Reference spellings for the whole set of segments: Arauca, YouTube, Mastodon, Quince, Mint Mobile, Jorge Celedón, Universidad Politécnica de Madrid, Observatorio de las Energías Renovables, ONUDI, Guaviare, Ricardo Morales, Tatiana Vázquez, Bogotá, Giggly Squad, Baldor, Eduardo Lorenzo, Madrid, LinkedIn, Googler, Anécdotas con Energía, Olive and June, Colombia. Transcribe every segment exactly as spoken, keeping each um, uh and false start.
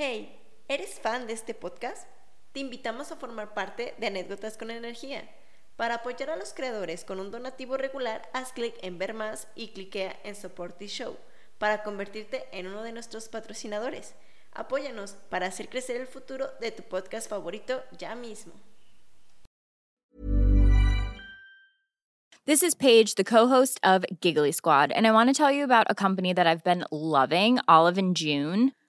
Hey, ¿eres fan de este podcast? Te invitamos a formar parte de Anécdotas con Energía. Para apoyar a los creadores con un donativo regular, haz clic en Ver Más y cliquea en Support This Show para convertirte en uno de nuestros patrocinadores. Apóyanos para hacer crecer el futuro de tu podcast favorito ya mismo. This is Paige, the co-host of Giggly Squad, and I want to tell you about a company that I've been loving, Olive and June.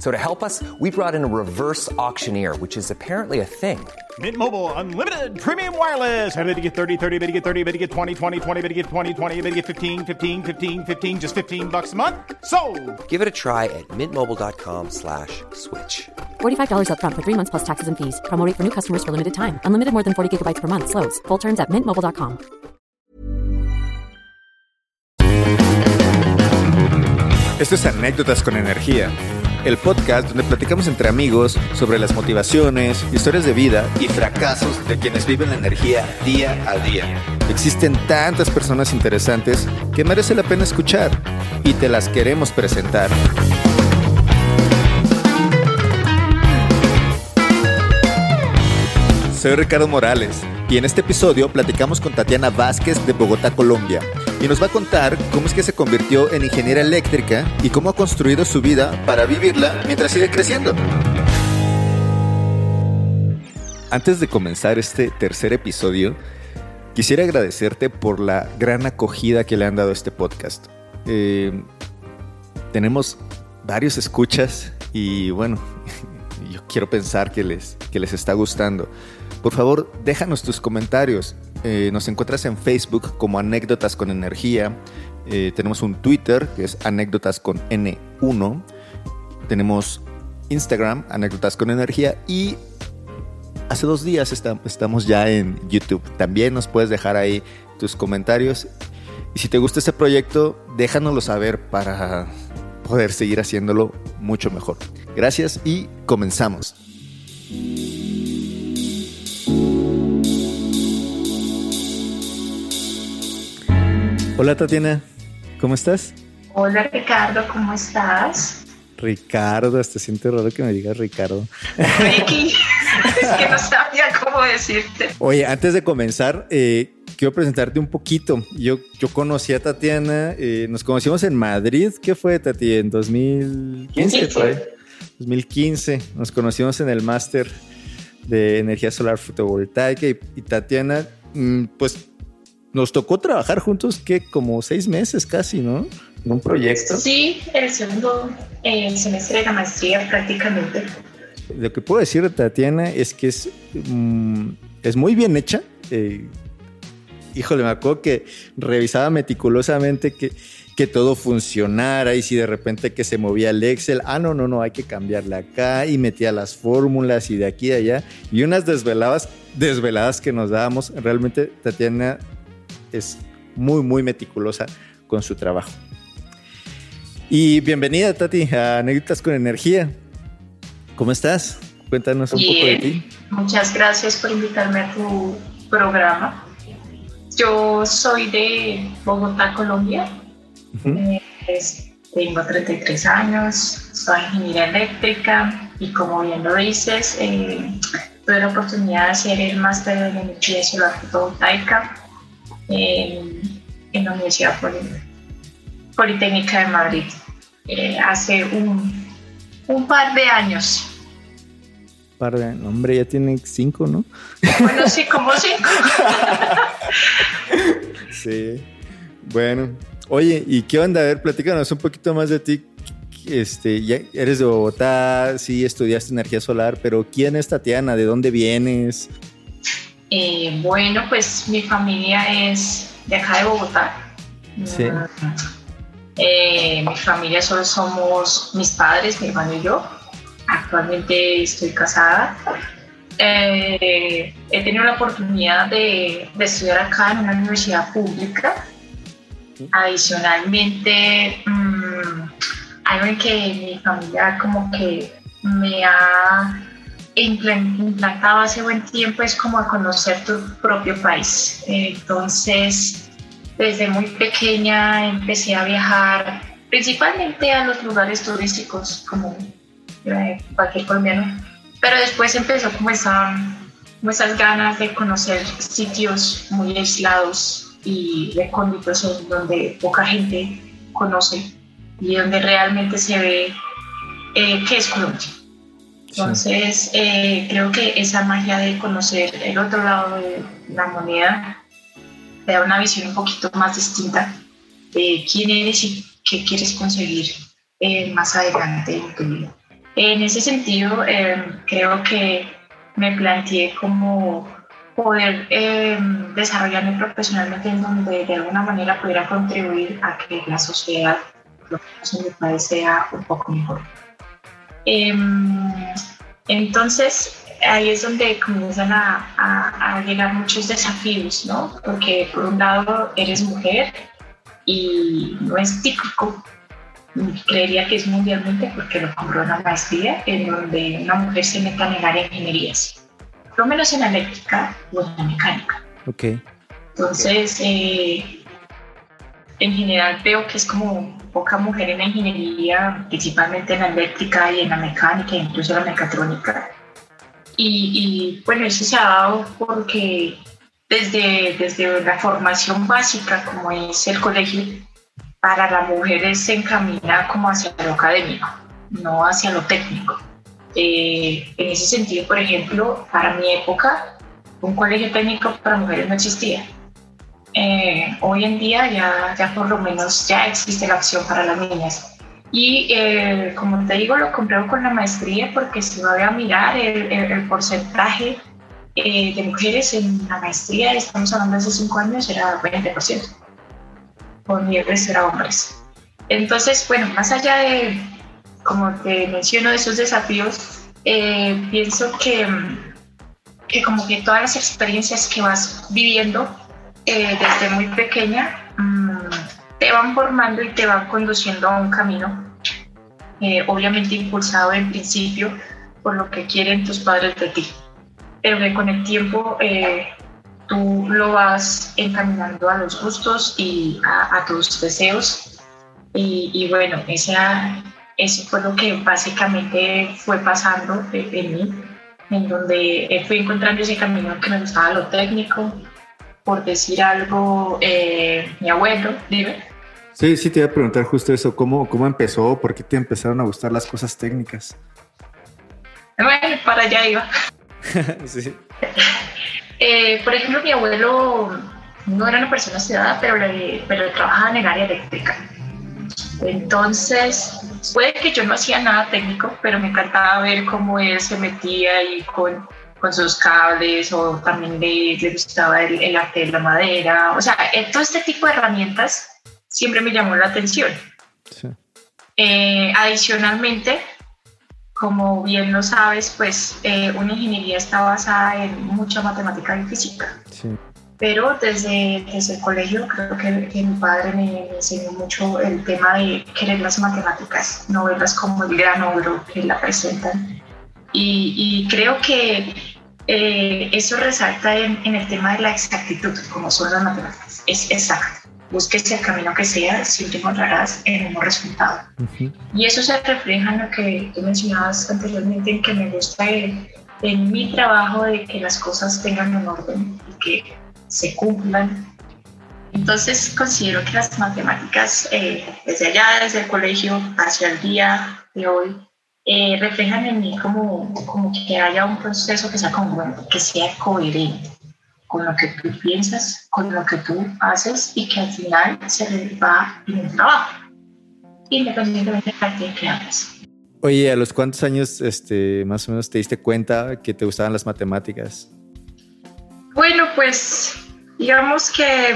So to help us, we brought in a reverse auctioneer, which is apparently a thing. Mint Mobile Unlimited Premium Wireless. How to get thirty, thirty, how to get thirty, how to get twenty, twenty, twenty, how to get twenty, twenty, how to get fifteen, fifteen, fifteen, fifteen, just fifteen bucks a month? Sold! Give it a try at mintmobile.com slash switch. forty-five dollars up front for three months plus taxes and fees. Promo rate for new customers for limited time. Unlimited more than forty gigabytes per month. Slows full terms at mint mobile punto com. Esto es Anécdotas con Energía, el podcast donde platicamos entre amigos sobre las motivaciones, historias de vida y fracasos de quienes viven la energía día a día. Existen tantas personas interesantes que merece la pena escuchar y te las queremos presentar. Soy Ricardo Morales y en este episodio platicamos con Tatiana Vázquez de Bogotá, Colombia. Y nos va a contar cómo es que se convirtió en ingeniera eléctrica y cómo ha construido su vida para vivirla mientras sigue creciendo. Antes de comenzar este tercer episodio, quisiera agradecerte por la gran acogida que le han dado a este podcast. Eh, tenemos varios escuchas y bueno, yo quiero pensar que les, que les está gustando. Por favor, déjanos tus comentarios. Eh, nos encuentras en Facebook como Anécdotas con Energía. Eh, tenemos un Twitter que es Anécdotas con ene uno. Tenemos Instagram, Anécdotas con Energía. Y hace dos días está, estamos ya en YouTube. También nos puedes dejar ahí tus comentarios. Y si te gusta este proyecto, déjanoslo saber para poder seguir haciéndolo mucho mejor. Gracias y comenzamos. Hola Tatiana, ¿cómo estás? Hola Ricardo, ¿cómo estás? Ricardo, hasta siento raro que me digas Ricardo. Ricky, es que no sabía cómo decirte. Oye, antes de comenzar, eh, quiero presentarte un poquito. Yo, yo conocí a Tatiana, eh, nos conocimos en Madrid. ¿Qué fue, Tati? ¿En dos mil quince? ¿Qué fue? dos mil quince, nos conocimos en el máster de energía solar fotovoltaica y, y Tatiana, pues... nos tocó trabajar juntos que como seis meses casi, ¿no? En un proyecto. Sí, el segundo eh, semestre de la maestría prácticamente. Lo que puedo decir, Tatiana, es que es, mm, es muy bien hecha. Eh, híjole, me acuerdo que revisaba meticulosamente que, que todo funcionara y si de repente que se movía el Excel, ah, no, no, no, hay que cambiarle acá y metía las fórmulas y de aquí a allá. Y unas desveladas, desveladas que nos dábamos. Realmente, Tatiana... es muy, muy meticulosa con su trabajo. Y bienvenida, Tati, a Anécdotas con Energía. ¿Cómo estás? Cuéntanos un Bien. poco de ti. Muchas gracias por invitarme a tu programa. Yo soy de Bogotá, Colombia. Uh-huh. Es, tengo treinta y tres años, soy ingeniera eléctrica y como bien lo dices, eh, tuve la oportunidad de hacer el máster de energía solar fotovoltaica En, en la Universidad Politécnica de Madrid. eh, hace un, un par de años. Par de años, hombre, ya tienen cinco, ¿no? Bueno, sí, como cinco. Sí, bueno. Oye, ¿y qué onda? A ver, platícanos un poquito más de ti. Este, ya eres de Bogotá, sí, estudiaste energía solar, pero ¿quién es Tatiana? ¿De dónde vienes? Eh, bueno, pues mi familia es de acá de Bogotá. Sí. Eh, mi familia solo somos mis padres, mi hermano y yo. Actualmente estoy casada. Eh, he tenido la oportunidad de, de estudiar acá en una universidad pública. Adicionalmente, mmm, algo en que mi familia como que me ha implantado hace buen tiempo es como a conocer tu propio país. Entonces, desde muy pequeña empecé a viajar principalmente a los lugares turísticos, como cualquier colombiano, pero después empezó como, esa, como esas ganas de conocer sitios muy aislados y recónditos en donde poca gente conoce y donde realmente se ve eh, qué es Colombia. Entonces, eh, creo que esa magia de conocer el otro lado de la moneda te da una visión un poquito más distinta de quién eres y qué quieres conseguir eh, más adelante en tu vida. En ese sentido, eh, creo que me planteé como poder eh, desarrollarme profesionalmente en donde de alguna manera pudiera contribuir a que la sociedad en mi país sea un poco mejor. Entonces ahí es donde comienzan a, a, a llegar muchos desafíos, ¿no? Porque por un lado eres mujer y no es típico, creería que es mundialmente porque lo compró una maestría en donde una mujer se meta a negar ingenierías, por lo menos en la eléctrica o en la mecánica. Okay. Entonces eh, en general veo que es como poca mujer en la ingeniería, principalmente en la eléctrica y en la mecánica, incluso en la mecatrónica. Y, y bueno, eso se ha dado porque desde, desde la formación básica, como es el colegio, para las mujeres se encamina como hacia lo académico, no hacia lo técnico. Eh, en ese sentido, por ejemplo, para mi época, un colegio técnico para mujeres no existía. Eh, hoy en día ya, ya por lo menos ya existe la opción para las niñas y eh, como te digo lo compruebo con la maestría porque si voy a mirar el, el, el porcentaje eh, de mujeres en la maestría, estamos hablando de hace cinco años, era veinte por ciento, con el resto era hombres. Entonces bueno, más allá de como te menciono de esos desafíos, eh, pienso que, que como que todas las experiencias que vas viviendo Eh, desde muy pequeña mmm, te van formando y te van conduciendo a un camino, eh, obviamente impulsado en principio por lo que quieren tus padres de ti, pero que con el tiempo eh, tú lo vas encaminando a los gustos y a, a tus deseos y, y bueno, esa, eso fue lo que básicamente fue pasando en, en mí, en donde fui encontrando ese camino que me gustaba lo técnico. Por decir algo, eh, mi abuelo, dime. Sí, sí, te iba a preguntar justo eso, ¿cómo, cómo empezó? ¿Por qué te empezaron a gustar las cosas técnicas? Bueno, para allá iba. Sí. Eh, por ejemplo, mi abuelo no era una persona ciudadana, pero, le, pero trabajaba en el área eléctrica. Entonces, puede que yo no hacía nada técnico, pero me encantaba ver cómo él se metía y con... con sus cables, o también le, le gustaba el, el arte de la madera, o sea, todo este tipo de herramientas siempre me llamó la atención. Sí. Eh, adicionalmente, como bien lo sabes, pues eh, una ingeniería está basada en mucha matemática y física. Sí. Pero desde, desde el colegio creo que, que mi padre me, me enseñó mucho el tema de querer las matemáticas, no verlas como el gran ogro que la presentan. Y, y creo que eh, eso resalta en, en el tema de la exactitud, como son las matemáticas. Es exacto. Busques el camino que sea, siempre encontrarás el mismo resultado. Uh-huh. Y eso se refleja en lo que tú mencionabas anteriormente, en que me gusta el, en mi trabajo de que las cosas tengan un orden y que se cumplan. Entonces considero que las matemáticas eh, desde allá, desde el colegio hacia el día de hoy, eh, reflejan en mí como, como que haya un proceso que sea congruente, que sea coherente con lo que tú piensas, con lo que tú haces y que al final se les va en un trabajo, independientemente de la actividad que hagas. Oye, ¿a los cuántos años este, más o menos te diste cuenta que te gustaban las matemáticas? Bueno, pues digamos que,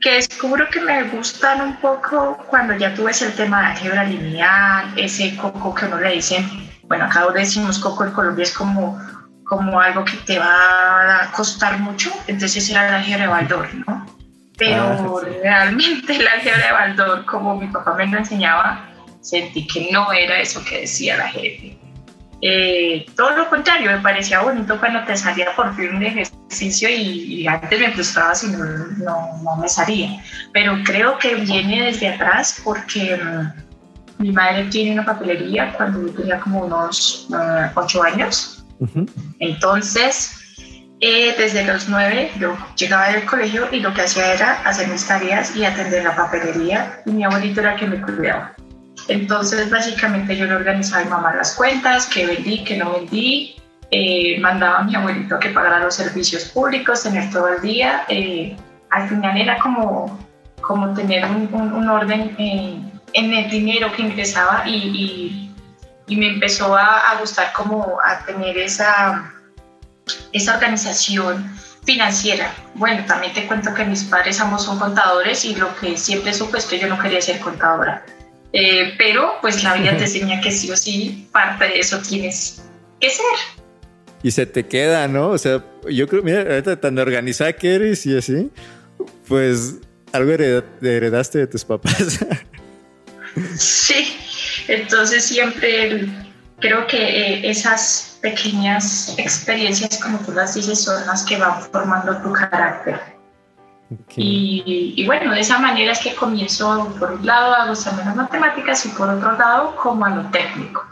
que descubro que me gustan un poco cuando ya tuve ese tema de álgebra lineal, ese coco que uno le dicen, bueno, acá ahora decimos coco, en Colombia es como, como algo que te va a costar mucho, entonces era el álgebra de Baldor, ¿no? Pero ah, sí. realmente el álgebra de Baldor, como mi papá me lo enseñaba, sentí que no era eso que decía la gente. Eh, todo lo contrario, me parecía bonito cuando te salía por fin un ejercicio y, y antes me frustraba si no, no, no me salía. Pero creo que viene desde atrás porque um, mi madre tiene una papelería cuando yo tenía como unos uh, ocho años. Uh-huh. Entonces, eh, desde los nueve yo llegaba del colegio y lo que hacía era hacer mis tareas y atender la papelería. Y mi abuelito era el que me cuidaba. Entonces, básicamente yo le organizaba a mi mamá las cuentas, qué vendí, qué no vendí, eh, mandaba a mi abuelito que pagara los servicios públicos, tener todo el día. Eh, al final era como, como tener un, un, un orden en, en el dinero que ingresaba y, y, y me empezó a, a gustar como a tener esa, esa organización financiera. Bueno, también te cuento que mis padres ambos son contadores y lo que siempre supe es que yo no quería ser contadora. Eh, pero pues la vida te enseña que sí o sí parte de eso tienes que ser y se te queda, ¿no? O sea, yo creo, mira, ahorita tan organizada que eres y así, pues algo hered- heredaste de tus papás. Sí, entonces siempre creo que eh, esas pequeñas experiencias, como tú las dices, son las que van formando tu carácter. Okay. Y, y bueno, de esa manera es que comienzo por un lado a gustarme las matemáticas y por otro lado como a lo técnico.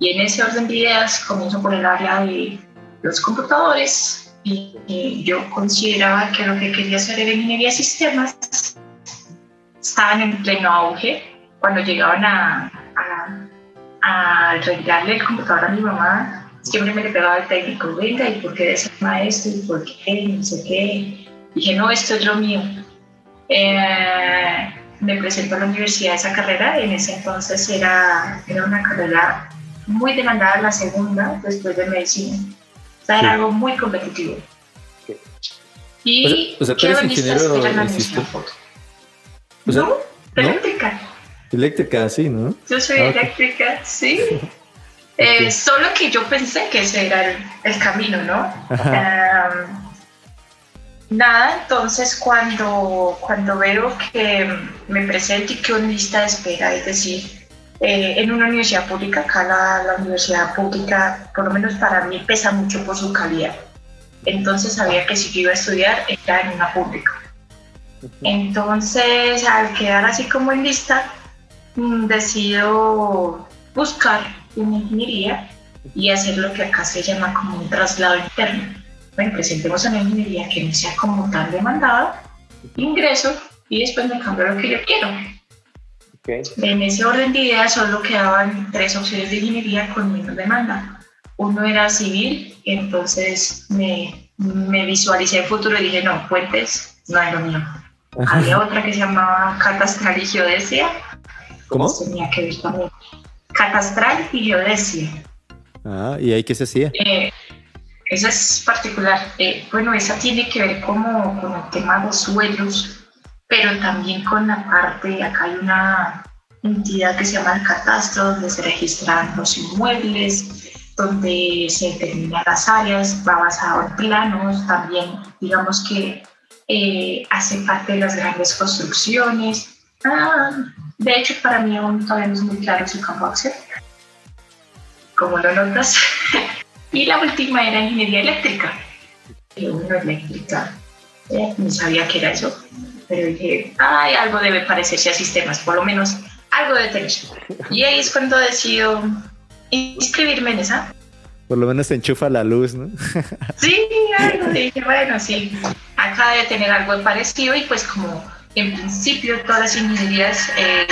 Y en ese orden de ideas comienzo por el área de los computadores y, y yo consideraba que lo que quería hacer era ingeniería de sistemas. Estaban en pleno auge cuando llegaban a, a, a arreglarle el computador a mi mamá. Siempre me le pegaba al técnico, venga, ¿y por qué eres maestro? ¿Y por qué? No sé qué. Dije, no, esto es lo mío. Eh, me presento a la universidad, esa carrera, en ese entonces era, era una carrera muy demandada, la segunda, después de medicina. O sea, sí. Era algo muy competitivo. Sí. Y o sea, ¿qué bonitas eran la misma foto? O sea, no, ¿no? Eléctrica. Eléctrica, sí, ¿no? Yo soy ah, eléctrica, okay. Sí. Eh, okay. Solo que yo pensé que ese era el, el camino, ¿no? Um, Nada, entonces cuando, cuando veo que me presento y que una lista de espera, es decir, eh, en una universidad pública, acá la, la universidad pública, por lo menos para mí, pesa mucho por su calidad. Entonces sabía que si yo iba a estudiar, era en una pública. Entonces, al quedar así como en lista, decido buscar una ingeniería y hacer lo que acá se llama como un traslado interno. Bueno, presentemos a una ingeniería que no sea como tan demandada, ingreso y después me cambio lo que yo quiero. Okay. En ese orden de ideas solo quedaban tres opciones de ingeniería con menos demanda. Uno era civil, entonces me, me visualicé el futuro y dije, no, puentes no es lo mío. Ajá. Había otra que se llamaba catastral y geodesia. ¿Cómo? Tenía que ver también. Catastral y geodesia. Ah, ¿y ahí qué se hacía? Eh, Esa es particular. Eh, bueno, esa tiene que ver como con el tema de los suelos, pero también con la parte, acá hay una entidad que se llama el catastro, donde se registran los inmuebles, donde se determinan las áreas, va basado en planos, también digamos que eh, hace parte de las grandes construcciones. Ah, de hecho, para mí aún todavía no es muy claro su campo de acción. ¿Cómo lo notas? Y la última era ingeniería eléctrica. Yo no eléctrica, eh, no sabía qué era eso, pero dije, ay, algo debe parecerse a sistemas, por lo menos algo de tener. Y ahí es cuando decido inscribirme en esa. Por lo menos se enchufa la luz, ¿no? Sí, algo dije, bueno, sí, Arauca debe tener algo parecido y pues como en principio todas las ingenierías eh,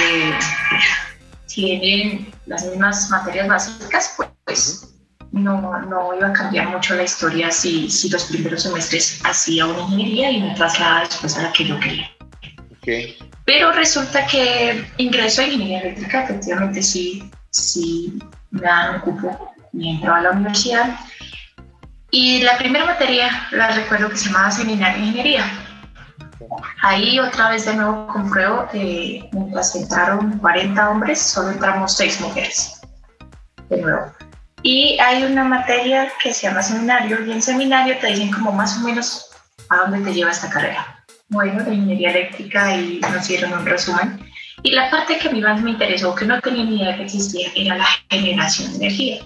tienen las mismas materias básicas, pues, pues no, no iba a cambiar mucho la historia si, si los primeros semestres hacía una ingeniería y me trasladaba después a la que yo quería. Okay. Pero resulta que ingreso a ingeniería eléctrica, efectivamente sí, sí me dan un cupo y entro a la universidad. Y la primera materia, la recuerdo que se llamaba Seminario de Ingeniería. Ahí otra vez de nuevo compruebo que mientras entraron cuarenta hombres, solo entramos seis mujeres. De nuevo. Y hay una materia que se llama Seminario, y en Seminario te dicen como más o menos a dónde te lleva esta carrera. Bueno, de Ingeniería Eléctrica, y nos dieron un resumen. Y la parte que a mí más me interesó, que no tenía ni idea que existía, era la generación de energía.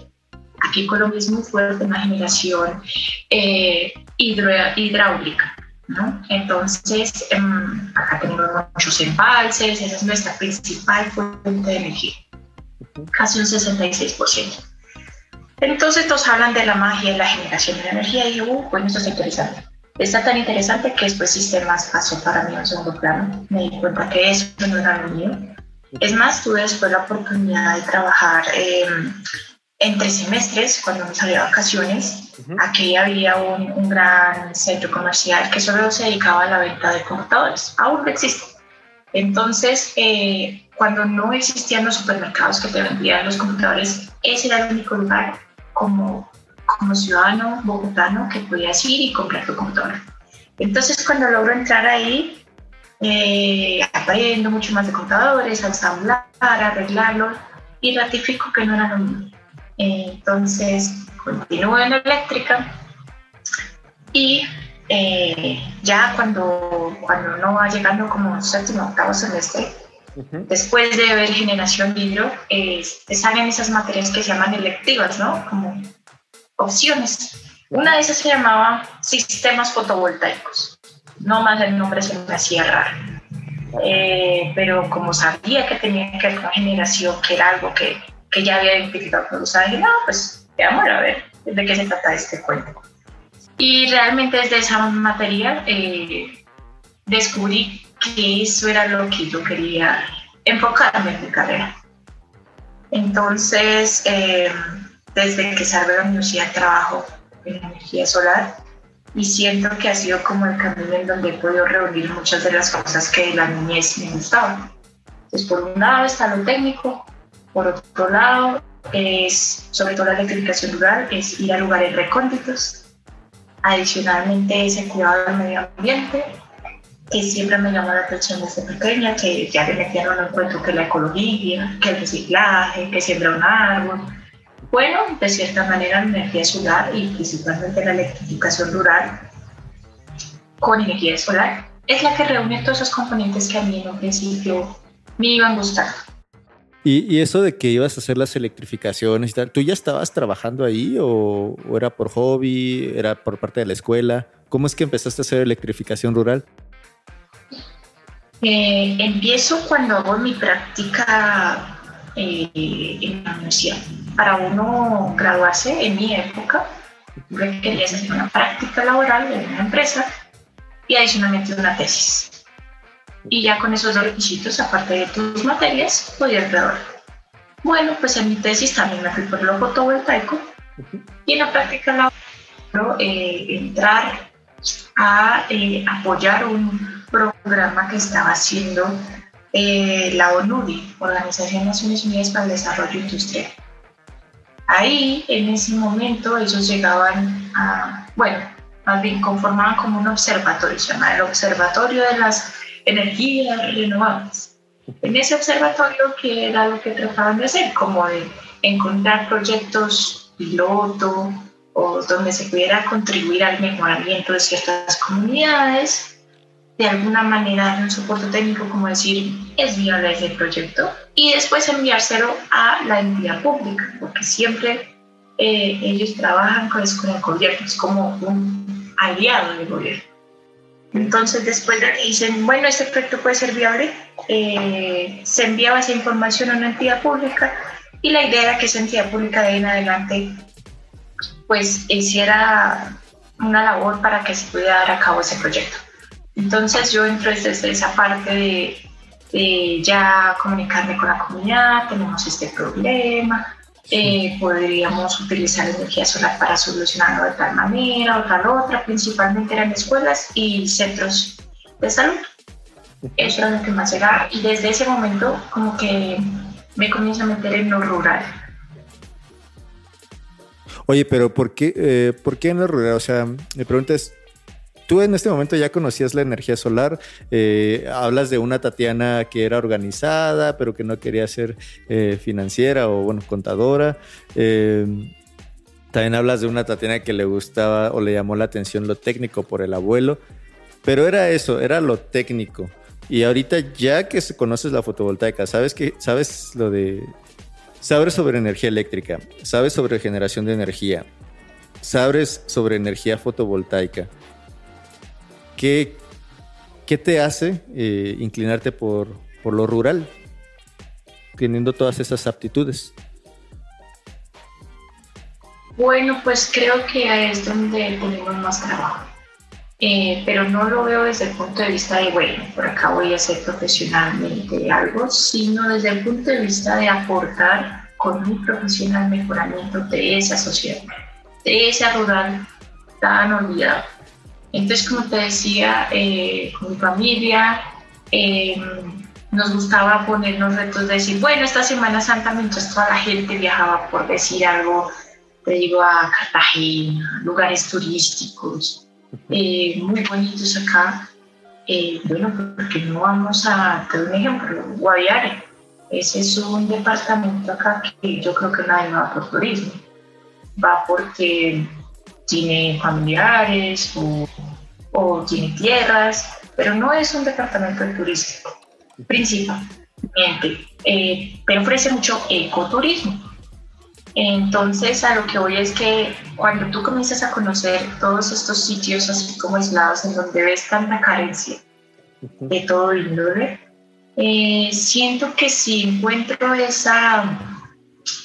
Aquí en Colombia es muy fuerte una generación eh, hidro, hidráulica, ¿no? Entonces, um, acá tenemos muchos embalses, esa es nuestra principal fuente de energía, casi un sesenta y seis por ciento. Entonces, todos hablan de la magia de la generación de energía y digo, uh, bueno, esto es interesante. Está tan interesante que después sistemas pasó para mí en segundo plano. Me di cuenta que eso no era lo mío. Es más, tuve después la oportunidad de trabajar eh, entre semestres, cuando me salía de vacaciones. Uh-huh. Aquí había un, un gran centro comercial que solo se dedicaba a la venta de computadores. Aún no existe. Entonces, eh, cuando no existían los supermercados que te vendían los computadores, ese era el único lugar como... como ciudadano bogotano que podías ir y comprar tu computador. Entonces cuando logro entrar ahí, eh, aprendo mucho más de computadores, a ensamblar, a arreglarlos, y ratifico que no era lo mismo. Entonces continúo en eléctrica y eh, ya cuando, cuando uno va llegando como un séptimo, octavo semestre, uh-huh. después de ver generación hidro, eh, te salen esas materias que se llaman electivas, ¿no? Como opciones. Una de esas se llamaba sistemas fotovoltaicos. No más el nombre se me hacía raro. Eh, pero como sabía que tenía que ver con generación, que era algo que, que ya había identificado con los años, dije, no, pues veamos a ver de qué se trata este cuento. Y realmente desde esa materia eh, descubrí que eso era lo que yo quería enfocarme en mi carrera. Entonces... Eh, Desde que salgo de la universidad trabajo en energía solar y siento que ha sido como el camino en donde he podido reunir muchas de las cosas que de la niñez me gustaban. Entonces, por un lado está lo técnico, por otro lado es, sobre todo la electrificación rural, es ir a lugares recónditos. Adicionalmente es el cuidado del medio ambiente, que siempre me llamó la atención desde pequeña, que ya de energía no lo encuentro, que la ecología, que el reciclaje, que siembra un árbol. Bueno, de cierta manera, la energía solar y principalmente la electrificación rural con energía solar es la que reúne todos esos componentes que a mí en un principio me iban gustando. ¿Y, y eso de que ibas a hacer las electrificaciones y tal, tú ya estabas trabajando ahí o, o era por hobby, era por parte de la escuela? ¿Cómo es que empezaste a hacer electrificación rural? Eh, empiezo cuando hago mi práctica eh, en la universidad. Para uno graduarse, en mi época, yo quería hacer una práctica laboral en una empresa y adicionalmente una tesis. Y ya con esos dos requisitos, aparte de tus materias, podías graduarte. Bueno, pues en mi tesis también me fui por lo fotovoltaico y en la práctica laboral eh, entrar a eh, apoyar un programa que estaba haciendo eh, la ONUDI, Organización de Naciones Unidas para el Desarrollo Industrial. Ahí, en ese momento, ellos llegaban a, bueno, más bien conformaban como un observatorio, se llamaba el Observatorio de las Energías Renovables. En ese observatorio, ¿qué era lo que trataban de hacer? Como de encontrar proyectos piloto o donde se pudiera contribuir al mejoramiento de ciertas comunidades, de alguna manera dar un soporte técnico, como decir, es viable ese proyecto, y después enviárselo a la entidad pública, porque siempre eh, ellos trabajan con, con el gobierno, es como un aliado del gobierno. Entonces después de que dicen, bueno, este proyecto puede ser viable, eh, se enviaba esa información a una entidad pública y la idea era que esa entidad pública de ahí en adelante pues hiciera una labor para que se pudiera dar a cabo ese proyecto. Entonces yo entro desde esa parte de, de ya comunicarme con la comunidad, tenemos este problema, eh, podríamos utilizar energía solar para solucionarlo de tal manera o tal otra, principalmente eran escuelas y centros de salud. Eso era lo que más llegaba y desde ese momento como que me comienzo a meter en lo rural. Oye, pero ¿por qué, eh, ¿por qué en lo rural? O sea, me preguntas, tú en este momento ya conocías la energía solar, eh, hablas de una Tatiana que era organizada, pero que no quería ser eh, financiera o, bueno, contadora. Eh, también hablas de una Tatiana que le gustaba o le llamó la atención lo técnico por el abuelo, pero era eso, era lo técnico. Y ahorita ya que conoces la fotovoltaica, sabes que sabes lo de... Sabes sobre energía eléctrica, sabes sobre generación de energía, sabes sobre energía fotovoltaica. ¿Qué, qué te hace eh, inclinarte por, por lo rural, teniendo todas esas aptitudes? Bueno, pues creo que es donde tenemos más trabajo. Eh, pero no lo veo desde el punto de vista de, bueno, por acá voy a ser profesionalmente algo, sino desde el punto de vista de aportar con mi profesional mejoramiento de esa sociedad, de esa rural tan olvidada. Entonces, como te decía, eh, con mi familia eh, nos gustaba ponernos retos de decir, bueno, esta Semana Santa, mientras toda la gente viajaba, por decir algo, te digo, a Cartagena, lugares turísticos, Eh, muy bonitos acá, eh, bueno, porque no vamos a, te doy un ejemplo, Guaviare, ese es un departamento acá que yo creo que nadie va por turismo, va porque tiene familiares o, o tiene tierras, pero no es un departamento turístico, principalmente, eh, pero ofrece mucho ecoturismo. Entonces, a lo que voy es que cuando tú comienzas a conocer todos estos sitios así como aislados en donde ves tanta carencia de todo índole, eh, siento que si encuentro esa,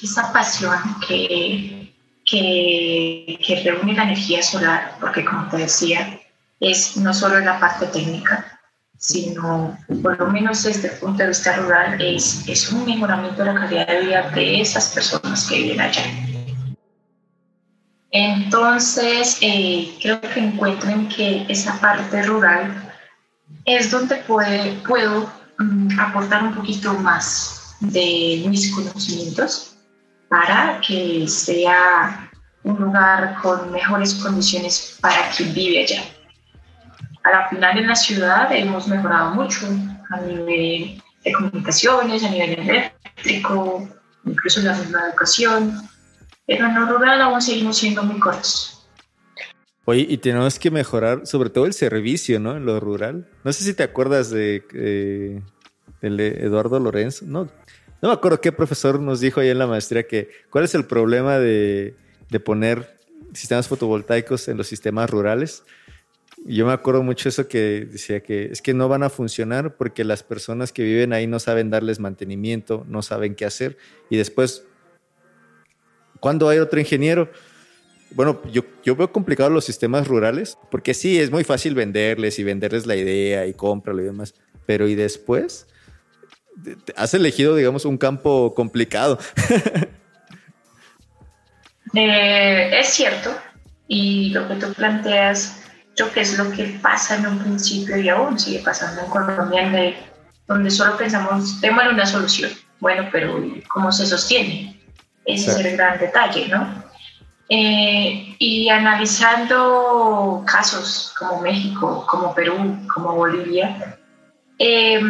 esa pasión que, que, que reúne la energía solar, porque como te decía, es no solo la parte técnica, sino por lo menos desde el punto de vista rural es, es un mejoramiento de la calidad de vida de esas personas que viven allá. Entonces eh, creo que encuentren que esa parte rural es donde puede, puedo mm, aportar un poquito más de mis conocimientos para que sea un lugar con mejores condiciones para quien vive allá. A la final en la ciudad hemos mejorado mucho a nivel de comunicaciones, a nivel eléctrico, incluso la misma educación, pero en lo rural aún seguimos siendo muy cortos. Oye, y tenemos que mejorar sobre todo el servicio, ¿no? En lo rural. No sé si te acuerdas de, eh, de Eduardo Lorenzo, ¿no? No me acuerdo qué profesor nos dijo ahí en la maestría que cuál es el problema de, de poner sistemas fotovoltaicos en los sistemas rurales. Yo me acuerdo mucho eso que decía que es que no van a funcionar porque las personas que viven ahí no saben darles mantenimiento, no saben qué hacer. Y después, ¿cuándo hay otro ingeniero? Bueno, yo, yo veo complicados los sistemas rurales porque sí, es muy fácil venderles y venderles la idea y cómpralo y demás. Pero ¿y después? Has elegido, digamos, un campo complicado. eh, es cierto. Y lo que tú planteas... que es lo que pasa en un principio y aún sigue pasando en Colombia, donde solo pensamos, démosle una solución. Bueno, pero ¿cómo se sostiene? Ese sí. Es el gran detalle, ¿no? Eh, y analizando casos como México, como Perú, como Bolivia, eh,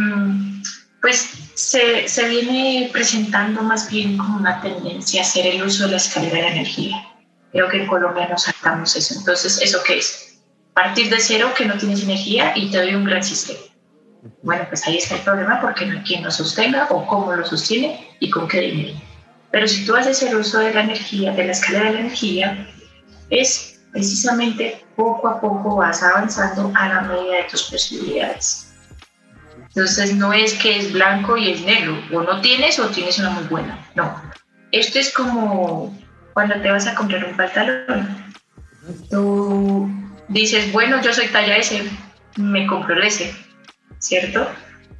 pues se, se viene presentando más bien como una tendencia a hacer el uso de la escalera de la energía. Creo que en Colombia nos saltamos eso. Entonces, ¿eso qué es? Partir de cero, que no tienes energía y te doy un gran sistema. Bueno, pues ahí está el problema porque no hay quien lo sostenga o cómo lo sostiene y con qué dinero. Pero si tú haces el uso de la energía, de la escalera de la energía, es precisamente poco a poco vas avanzando a la medida de tus posibilidades. Entonces no es que es blanco y es negro, o no tienes o tienes una muy buena, no. Esto es como cuando te vas a comprar un pantalón. tú dices, bueno, yo soy talla S, me compro el S, ¿cierto?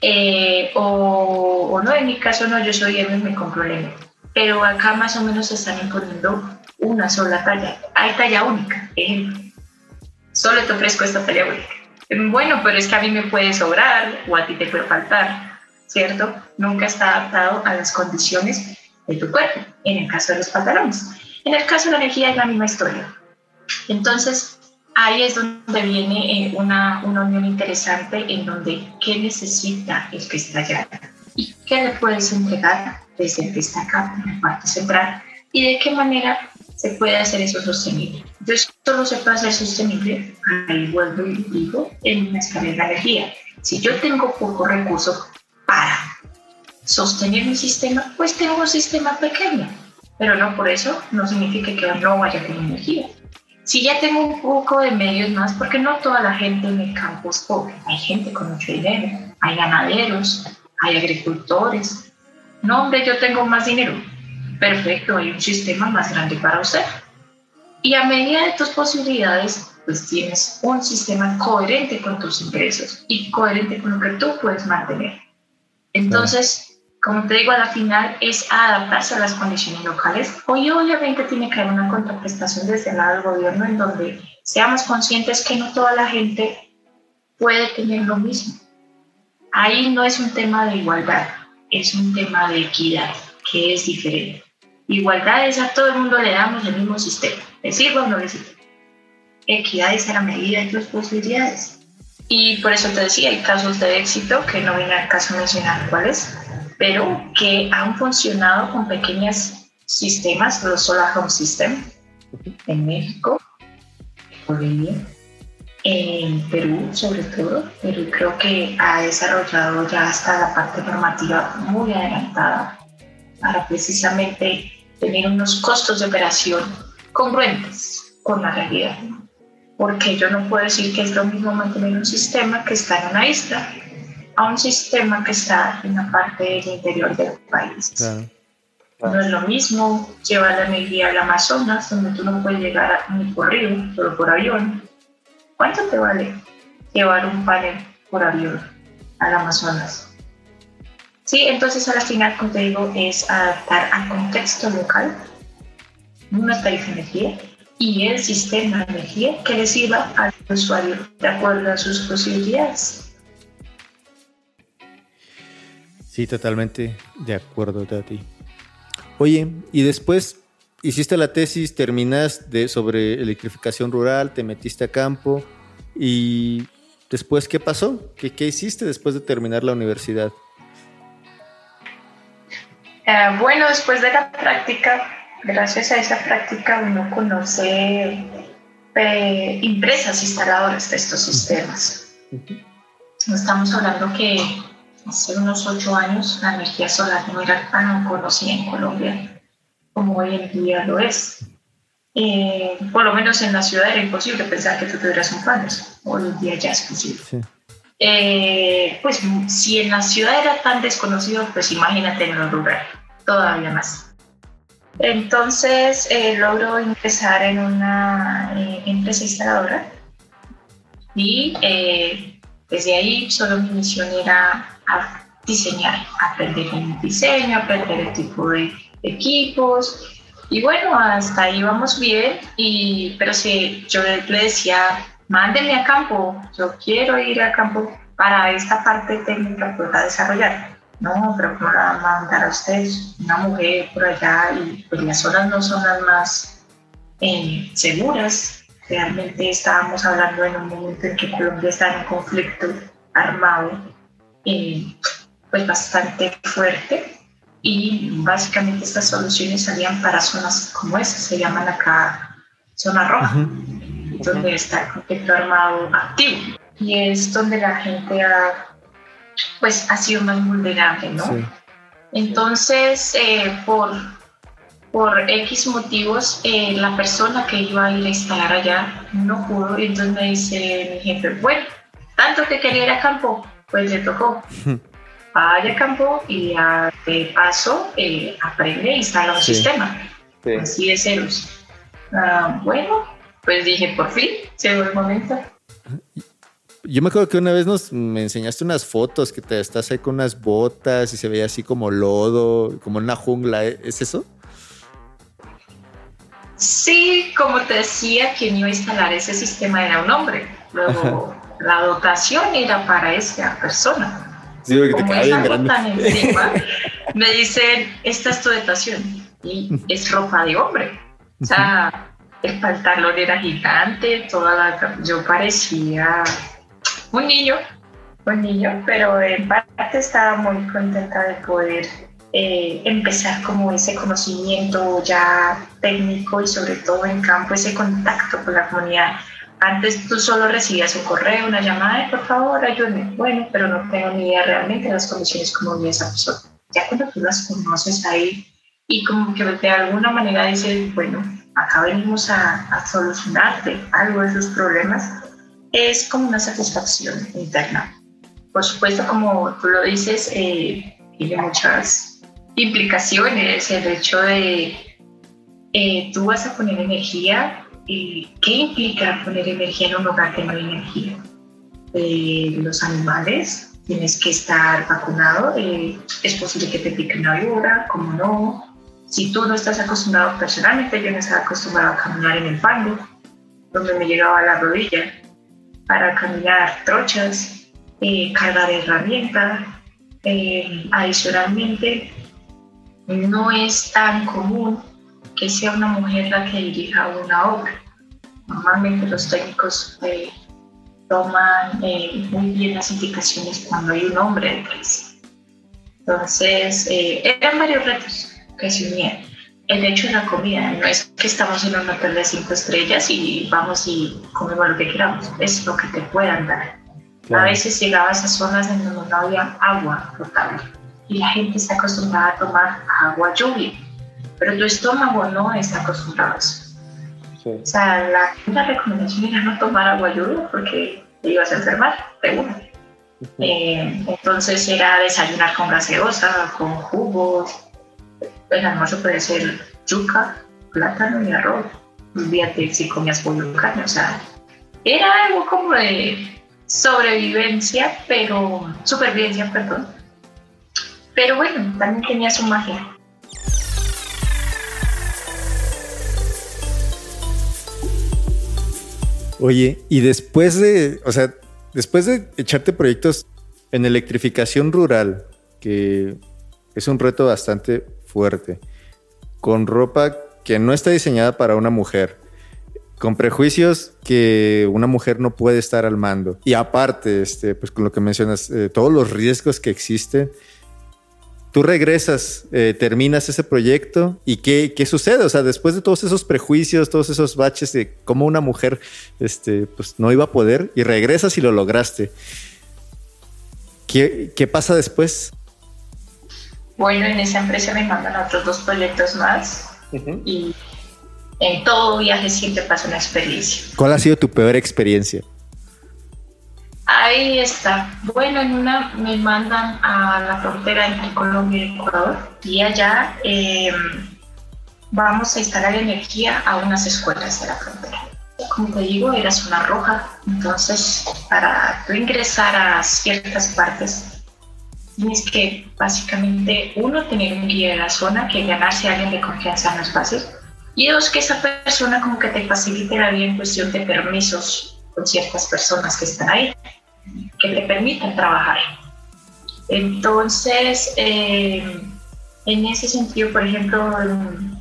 Eh, o, o no, en mi caso no, yo soy M, me compro el M. Pero acá más o menos se están imponiendo una sola talla. Hay talla única, ejemplo. Solo te ofrezco esta talla única. Bueno, pero es que a mí me puede sobrar o a ti te puede faltar, ¿cierto? Nunca está adaptado a las condiciones de tu cuerpo, en el caso de los pantalones. En el caso de la energía es la misma historia. Entonces, ahí es donde viene una, una unión interesante en donde qué necesita el que está allá y qué le puedes entregar desde el que está acá en la parte central y de qué manera se puede hacer eso sostenible. Yo solo se puede hacer sostenible, ahí vuelvo y digo, en una escala de la energía. Si yo tengo poco recurso para sostener mi sistema, pues tengo un sistema pequeño, pero no por eso no significa que no vaya a tener energía. Si ya tengo un poco de medios más, porque no toda la gente en el campo es pobre, hay gente con mucho dinero, hay ganaderos, hay agricultores. No, hombre, yo tengo más dinero. Perfecto, hay un sistema más grande para usted. Y a medida de tus posibilidades, pues tienes un sistema coherente con tus ingresos y coherente con lo que tú puedes mantener. Entonces, como te digo, a la final es adaptarse a las condiciones locales. Hoy obviamente tiene que haber una contraprestación desde el lado del gobierno en donde seamos conscientes que no toda la gente puede tener lo mismo. Ahí no es un tema de igualdad, es un tema de equidad, que es diferente. Igualdad es a todo el mundo le damos el mismo sistema, ¿le sirve o no le sirve? Equidad es a la medida de tus posibilidades. Y por eso te decía, hay casos de éxito que no viene al caso mencionar cuáles, pero que han funcionado con pequeños sistemas, los Solar Home System en México, Bolivia, en Perú sobre todo. Perú creo que ha desarrollado ya hasta la parte normativa muy adelantada para precisamente tener unos costos de operación congruentes con la realidad. Porque yo no puedo decir que es lo mismo mantener un sistema que está en una isla a un sistema que está en la parte del interior del país. Claro. Claro. No es lo mismo llevar la energía al Amazonas, donde tú no puedes llegar ni por río, solo por avión. ¿Cuánto te vale llevar un panel por avión al Amazonas? Sí, entonces a la final, como te digo, es adaptar al contexto local una tarifa de energía y el sistema de energía que le sirva al usuario de acuerdo a sus posibilidades. Sí, totalmente de acuerdo, Tati. Oye, y después hiciste la tesis, terminaste sobre electrificación rural, te metiste a campo y después, ¿qué pasó? ¿Qué, qué hiciste después de terminar la universidad? Eh, bueno, después de la práctica, gracias a esa práctica uno conoce eh, empresas instaladoras de estos sistemas. Uh-huh. Estamos hablando que hace unos ocho años la energía solar no era tan conocida en Colombia como hoy en día lo es. Eh, por lo menos en la ciudad era imposible pensar que tú tuvieras un panel. Hoy en día ya es posible. Sí. Eh, pues si en la ciudad era tan desconocido, pues imagínate en el rural, todavía más. Entonces eh, logro ingresar en una eh, empresa instaladora y eh, desde ahí solo mi misión era a diseñar, aprender el diseño, aprender el tipo de equipos y bueno, hasta ahí vamos bien. Y, pero si yo le decía, mándenme a campo, yo quiero ir a campo para esta parte técnica para desarrollar. No, pero ¿cómo la van a mandar a ustedes? Una mujer por allá y pues las zonas no son las más eh, seguras. Realmente estábamos hablando en un momento en que Colombia está en un conflicto armado eh, pues bastante fuerte y básicamente estas soluciones salían para zonas como esas, se llaman acá zona roja. Uh-huh. Donde está el conflicto armado activo y es donde la gente ha, pues, ha sido más vulnerable, ¿no? Sí. Entonces, eh, por, por X motivos, eh, la persona que iba a ir a instalar allá no pudo y entonces me dice mi jefe, bueno, tanto que quería ir a campo, pues le tocó. Vaya a campo y a, de paso eh, aprende e instala un sí. sistema, sí. así de ceros. Ah, bueno, pues dije, por fin, llegó el momento. Yo me acuerdo que una vez nos me enseñaste unas fotos que te estás ahí con unas botas y se veía así como lodo, como una jungla. ¿Es eso? Sí, como te decía, quien iba a instalar ese sistema era un hombre. Luego, ajá, la dotación era para esa persona. Sí, porque como te queda bien grande. Encima, me dicen, esta es tu dotación. Y es ropa de hombre. O sea, el pantalón era gigante, toda la, yo parecía un niño, un niño, pero en parte estaba muy contenta de poder eh, empezar como ese conocimiento ya técnico y sobre todo en campo, ese contacto con la comunidad. Antes tú solo recibías un correo, una llamada, por favor, ayúdame. Bueno, pero no tengo ni idea realmente de las condiciones como vive esa persona. Ya cuando tú las conoces ahí y como que de alguna manera dices, bueno, acá venimos a, a solucionarte algo de sus problemas, es como una satisfacción interna. Por supuesto, como tú lo dices, eh, tiene muchas implicaciones el hecho de eh, tú vas a poner energía. Eh, ¿Qué implica poner energía en un hogar que no hay energía? Eh, los animales, tienes que estar vacunado, eh, es posible que te pique una víbora, como no. Si tú no estás acostumbrado, personalmente yo no estaba acostumbrado a caminar en el fango, donde me llegaba la rodilla, para caminar trochas, eh, cargar herramientas. Eh, adicionalmente, no es tan común que sea una mujer la que dirija una obra. Normalmente los técnicos eh, toman eh, muy bien las indicaciones cuando hay un hombre detrás. Entonces, eh, eran varios retos que se unían. El hecho de la comida, no es que estamos en un hotel de cinco estrellas y vamos y comemos lo que queramos, es lo que te puedan dar. Claro. A veces llegabas a zonas en donde no había agua potable y la gente está acostumbrada a tomar agua lluvia, pero tu estómago no está acostumbrado a eso. Sí. O sea, la, la recomendación era no tomar agua lluvia porque te ibas a enfermar, de una. Uh-huh. Eh, entonces era desayunar con gaseosa, con jugos. El almuerzo puede ser yuca, plátano y arroz. Olvídate si comías pollo o carne. O sea, era algo como de sobrevivencia, pero supervivencia, perdón. Pero bueno, también tenía su magia. Oye, y después de, o sea, después de echarte proyectos en electrificación rural, que es un reto bastante fuerte, con ropa que no está diseñada para una mujer, con prejuicios que una mujer no puede estar al mando. Y aparte, este, pues con lo que mencionas, eh, todos los riesgos que existen, tú regresas, eh, terminas ese proyecto y ¿qué, qué sucede? O sea, después de todos esos prejuicios, todos esos baches de cómo una mujer este, pues, no iba a poder y regresas y lo lograste. ¿Qué, qué pasa después? Bueno, en esa empresa me mandan otros dos proyectos más. Uh-huh. Y en todo viaje siempre pasa una experiencia. ¿Cuál ha sido tu peor experiencia? Ahí está. Bueno, en una me mandan a la frontera entre Colombia y Ecuador y allá eh, vamos a instalar energía a unas escuelas de la frontera. Como te digo, era zona roja, entonces para tú ingresar a ciertas partes tienes que básicamente, uno, tener un guía de la zona, que ganarse a alguien de confianza no es fácil, y dos, que esa persona como que te facilite la vida en cuestión de permisos con ciertas personas que están ahí, que te permitan trabajar. Entonces, eh, en ese sentido, por ejemplo,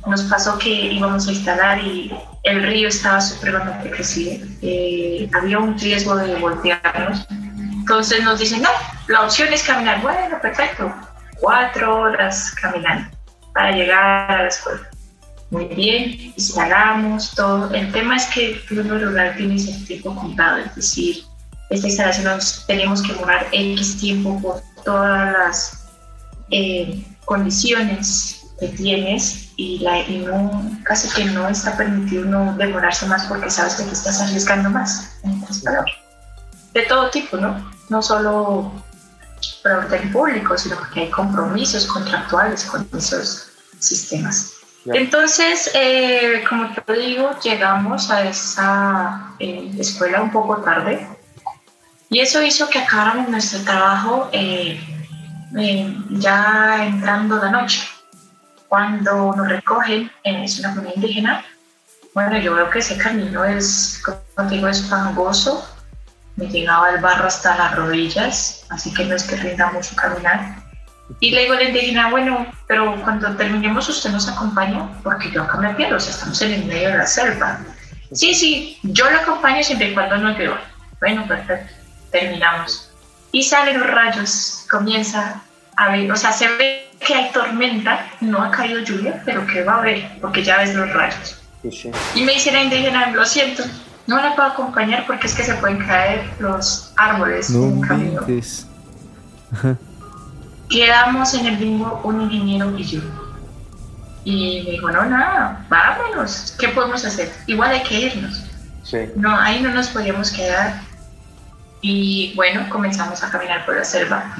nos pasó que íbamos a instalar y el río estaba supremamente crecido. Eh, había un riesgo de voltearnos. Entonces nos dicen, no, la opción es caminar. Bueno, perfecto. Cuatro horas caminando para llegar a la escuela. Muy bien, instalamos todo. El tema es que el lugar tiene ese tiempo contado, es decir, esta instalación tenemos que durar X tiempo por todas las eh, condiciones que tienes y, la, y no, casi que no está permitido no demorarse más porque sabes que te estás arriesgando más, en otras palabras. De todo tipo, ¿no? No solo para orden público, sino que hay compromisos contractuales con esos sistemas. Entonces, eh, como te digo, llegamos a esa eh, escuela un poco tarde y eso hizo que acabáramos nuestro trabajo eh, eh, ya entrando la noche. Cuando nos recogen, eh, es una comunidad indígena. Bueno, yo veo que ese camino es, como digo, es fangoso. Me llegaba el barro hasta las rodillas, así que no es que rinda mucho caminar. Y le digo a la indígena, bueno, pero cuando terminemos usted nos acompaña, porque yo acá me pierdo, o sea, estamos en el medio de la selva. Sí, sí, yo lo acompaño siempre y cuando no llueva. Bueno, perfecto, terminamos. Y salen los rayos, comienza a ver, o sea, se ve que hay tormenta, no ha caído lluvia, pero que va a haber, porque ya ves los rayos. Sí, sí. Y me dice la indígena, lo siento, no la puedo acompañar porque es que se pueden caer los árboles no en un camino. Ajá. Quedamos en el bingo un ingeniero y yo. Y me dijo, no, nada, vámonos. ¿Qué podemos hacer? Igual hay que irnos. Sí. No, ahí no nos podíamos quedar. Y bueno, comenzamos a caminar por la selva.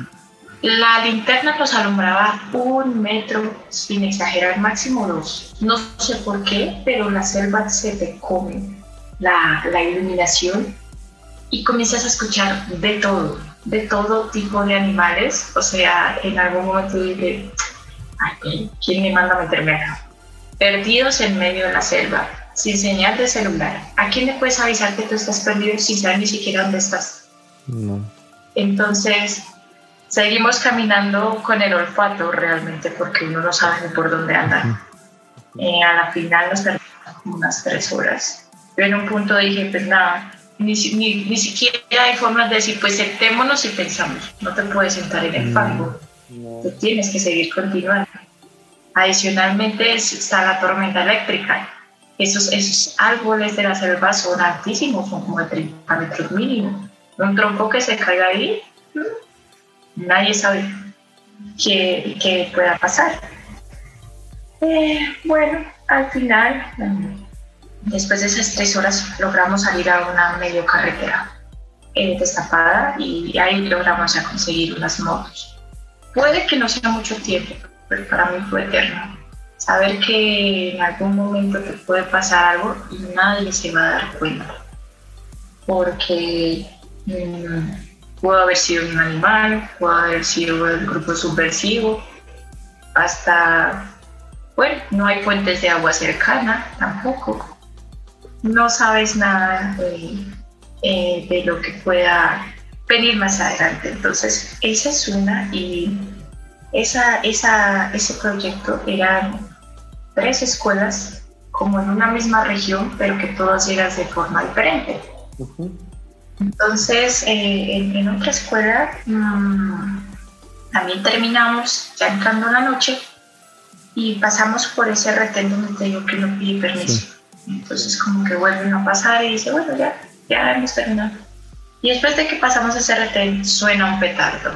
La linterna nos alumbraba un metro, sin exagerar, máximo dos. No sé por qué, pero la selva se te come la, la iluminación y comienzas a escuchar de todo. De todo tipo de animales, o sea, en algún momento dije, ay, ¿quién me manda a meterme acá? Perdidos en medio de la selva, sin señal de celular. ¿A quién le puedes avisar que tú estás perdido sin saber ni siquiera dónde estás? No. Entonces, seguimos caminando con el olfato realmente, porque uno no sabe ni por dónde andar. Uh-huh. Eh, a la final nos perdimos como unas tres horas. Yo en un punto dije, pues nada, Ni, ni, ni siquiera hay formas de decir, pues sentémonos y pensamos. No te puedes sentar en el fango, no, no. Tú tienes que seguir continuando. Adicionalmente está la tormenta eléctrica. Esos, esos árboles de la selva son altísimos, son como de treinta metros mínimo. Un tronco que se caiga ahí, nadie sabe qué, qué pueda pasar. Eh, bueno, al final... Después de esas tres horas logramos salir a una medio carretera eh, destapada y ahí logramos conseguir unas motos. Puede que no sea mucho tiempo, pero para mí fue eterno. Saber que en algún momento te puede pasar algo y nadie se va a dar cuenta. Porque mmm, pudo haber sido un animal, pudo haber sido el grupo subversivo, hasta... Bueno, no hay fuentes de agua cercana tampoco. No sabes nada eh, eh, de lo que pueda venir más adelante. Entonces, esa es una y esa, esa, ese proyecto eran tres escuelas como en una misma región, pero que todas llegas de forma diferente. Uh-huh. Entonces, eh, en, en otra escuela mmm, también terminamos ya entrando la noche y pasamos por ese retén donde te digo que no pide permiso. Sí. Entonces como que vuelven a pasar y dice, bueno, ya, ya hemos terminado. Y después de que pasamos ese retén, suena un petardo.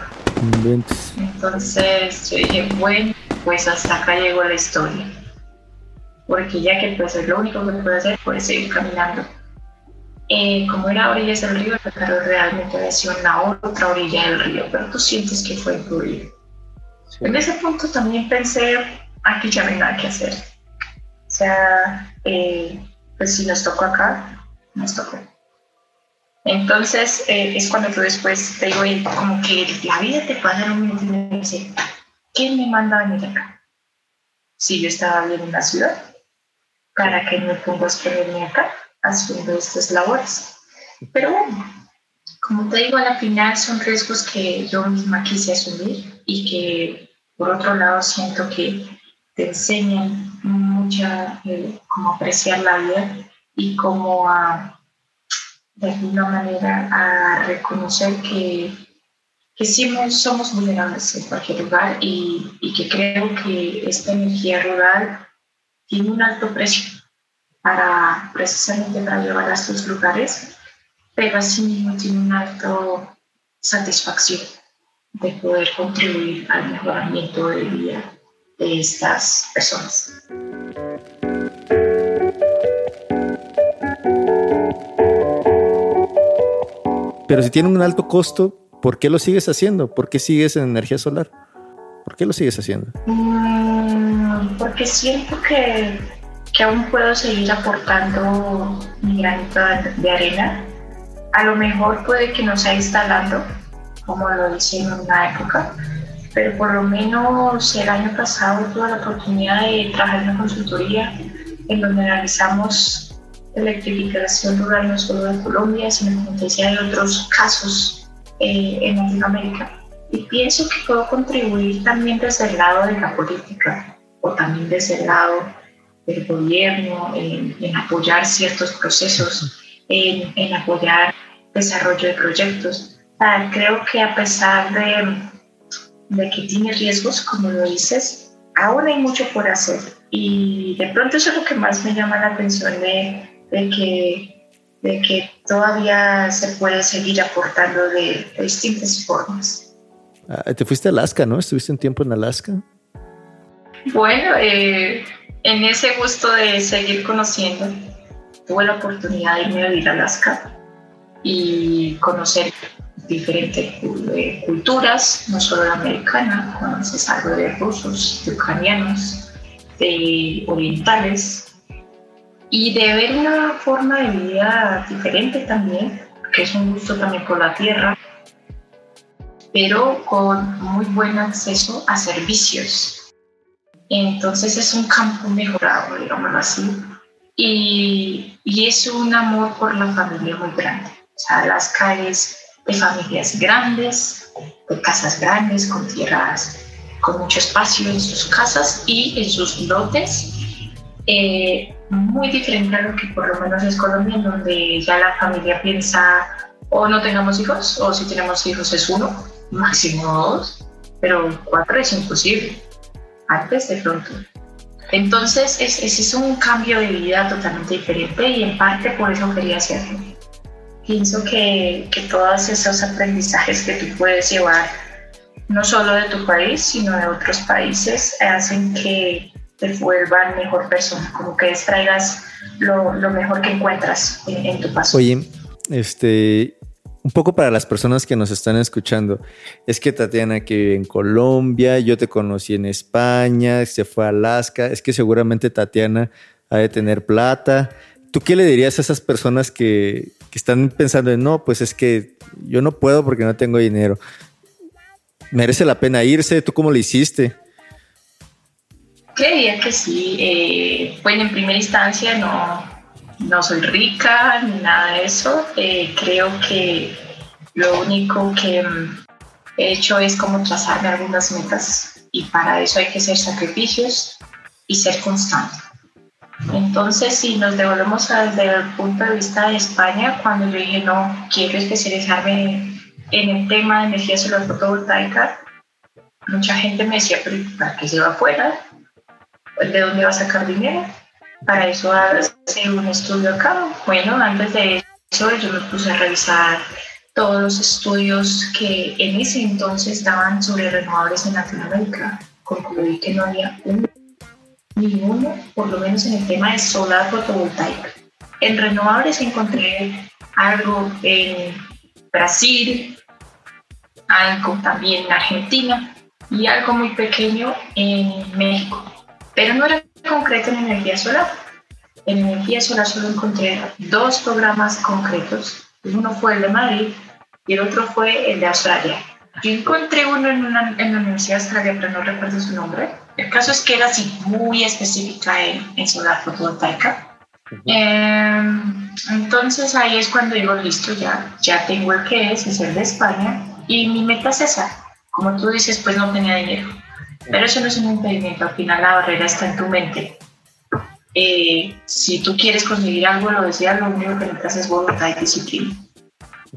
Inventes. Entonces yo dije, bueno, pues hasta acá llegó la historia. Porque ya que pues, lo único que puedo hacer fue seguir caminando. Eh, como era a orillas del río, pero realmente había sido una otra orilla del río, pero tú sientes que fue tu río. Sí. En ese punto también pensé, aquí ya no hay nada que hacer. O sea... Eh, pues si nos tocó acá, nos tocó. Entonces eh, es cuando tú después te digo, y como que la vida te pasa en un minuto y me dice, ¿quién me manda a venir acá? Si yo estaba bien en la ciudad, ¿para qué me pongo a esperarme acá haciendo estas labores? Pero bueno, como te digo, al final son riesgos que yo misma quise asumir y que por otro lado siento que te enseñan mucha eh, cómo apreciar la vida y cómo a, de alguna manera a reconocer que, que sí somos vulnerables en cualquier lugar y, y que creo que esta energía rural tiene un alto precio para precisamente para llevar a estos lugares, pero asimismo tiene una alta satisfacción de poder contribuir al mejoramiento de vida de estas personas. Pero si tiene un alto costo, ¿por qué lo sigues haciendo? ¿Por qué sigues en energía solar? ¿Por qué lo sigues haciendo? Mm, porque porque siento que, que aún puedo seguir aportando mi granito de arena. A lo mejor puede que no sea instalando, como lo hice en una época, pero por lo menos el año pasado tuve la oportunidad de trabajar en una consultoría en donde analizamos electrificación rural no solo de Colombia, sino como decía, de otros casos eh, en Latinoamérica. Y pienso que puedo contribuir también desde el lado de la política o también desde el lado del gobierno en, en apoyar ciertos procesos, en, en apoyar desarrollo de proyectos. Ah, creo que a pesar de, de que tiene riesgos, como lo dices, aún hay mucho por hacer. Y de pronto eso es lo que más me llama la atención de, de que, de que todavía se puede seguir aportando de, de distintas formas. Te fuiste a Alaska, ¿no? ¿Estuviste un tiempo en Alaska? Bueno, eh, en ese gusto de seguir conociendo, tuve la oportunidad de irme a vivir a Alaska y conocer diferentes eh, culturas, no solo la americana, conoces algo de rusos, de ucranianos, de orientales, y de ver una forma de vida diferente también, que es un gusto también por la tierra, pero con muy buen acceso a servicios. Entonces es un campo mejorado, digámoslo así, y, y es un amor por la familia muy grande. O sea, las calles de familias grandes, de casas grandes, con tierras, con mucho espacio en sus casas y en sus lotes, eh, muy diferente a lo que por lo menos es Colombia, en donde ya la familia piensa o no tengamos hijos, o si tenemos hijos es uno, máximo dos, pero cuatro es imposible, antes de pronto. Entonces es, es, es un cambio de vida totalmente diferente y en parte por eso quería hacerlo. Pienso que, que todos esos aprendizajes que tú puedes llevar, no solo de tu país, sino de otros países, hacen que te vuelvan mejor persona, como que extraigas lo, lo mejor que encuentras en, en tu paso. Oye, este... un poco para las personas que nos están escuchando, es que Tatiana que vive en Colombia, yo te conocí en España, se fue a Alaska, es que seguramente Tatiana ha de tener plata. ¿Tú qué le dirías a esas personas que, que están pensando en no, pues es que yo no puedo porque no tengo dinero? ¿Merece la pena irse? ¿Tú cómo lo hiciste? Creía que sí. Eh, bueno, en primera instancia no... No soy rica ni nada de eso. Eh, creo que lo único que he hecho es como trazarme algunas metas y para eso hay que hacer sacrificios y ser constante. Entonces, si nos devolvemos desde el punto de vista de España, cuando yo dije no, quiero especializarme en el tema de energía solar fotovoltaica, mucha gente me decía, pero ¿para qué se va afuera? ¿De dónde va a sacar dinero? Para eso hace un estudio acá. Bueno, antes de eso yo me puse a revisar todos los estudios que en ese entonces daban sobre renovables en Latinoamérica. Concluí que no había uno, ni uno, por lo menos en el tema de solar fotovoltaica. En renovables encontré algo en Brasil, algo también en Argentina y algo muy pequeño en México. Pero no era concreto en energía solar. En energía solar solo encontré dos programas concretos. Uno fue el de Madrid y el otro fue el de Australia. Yo encontré uno en, una, en la Universidad Australia, pero no recuerdo su nombre. El caso es que era así, muy específica en, en solar fotovoltaica. Uh-huh. Eh, entonces ahí es cuando digo, listo, ya, ya tengo el que es, es el de España. Y mi meta es esa. Como tú dices, pues no tenía dinero. Pero eso no es un impedimento, al final la barrera está en tu mente. Eh, si tú quieres conseguir algo, lo decía, lo único que necesitas es voluntad y disciplina.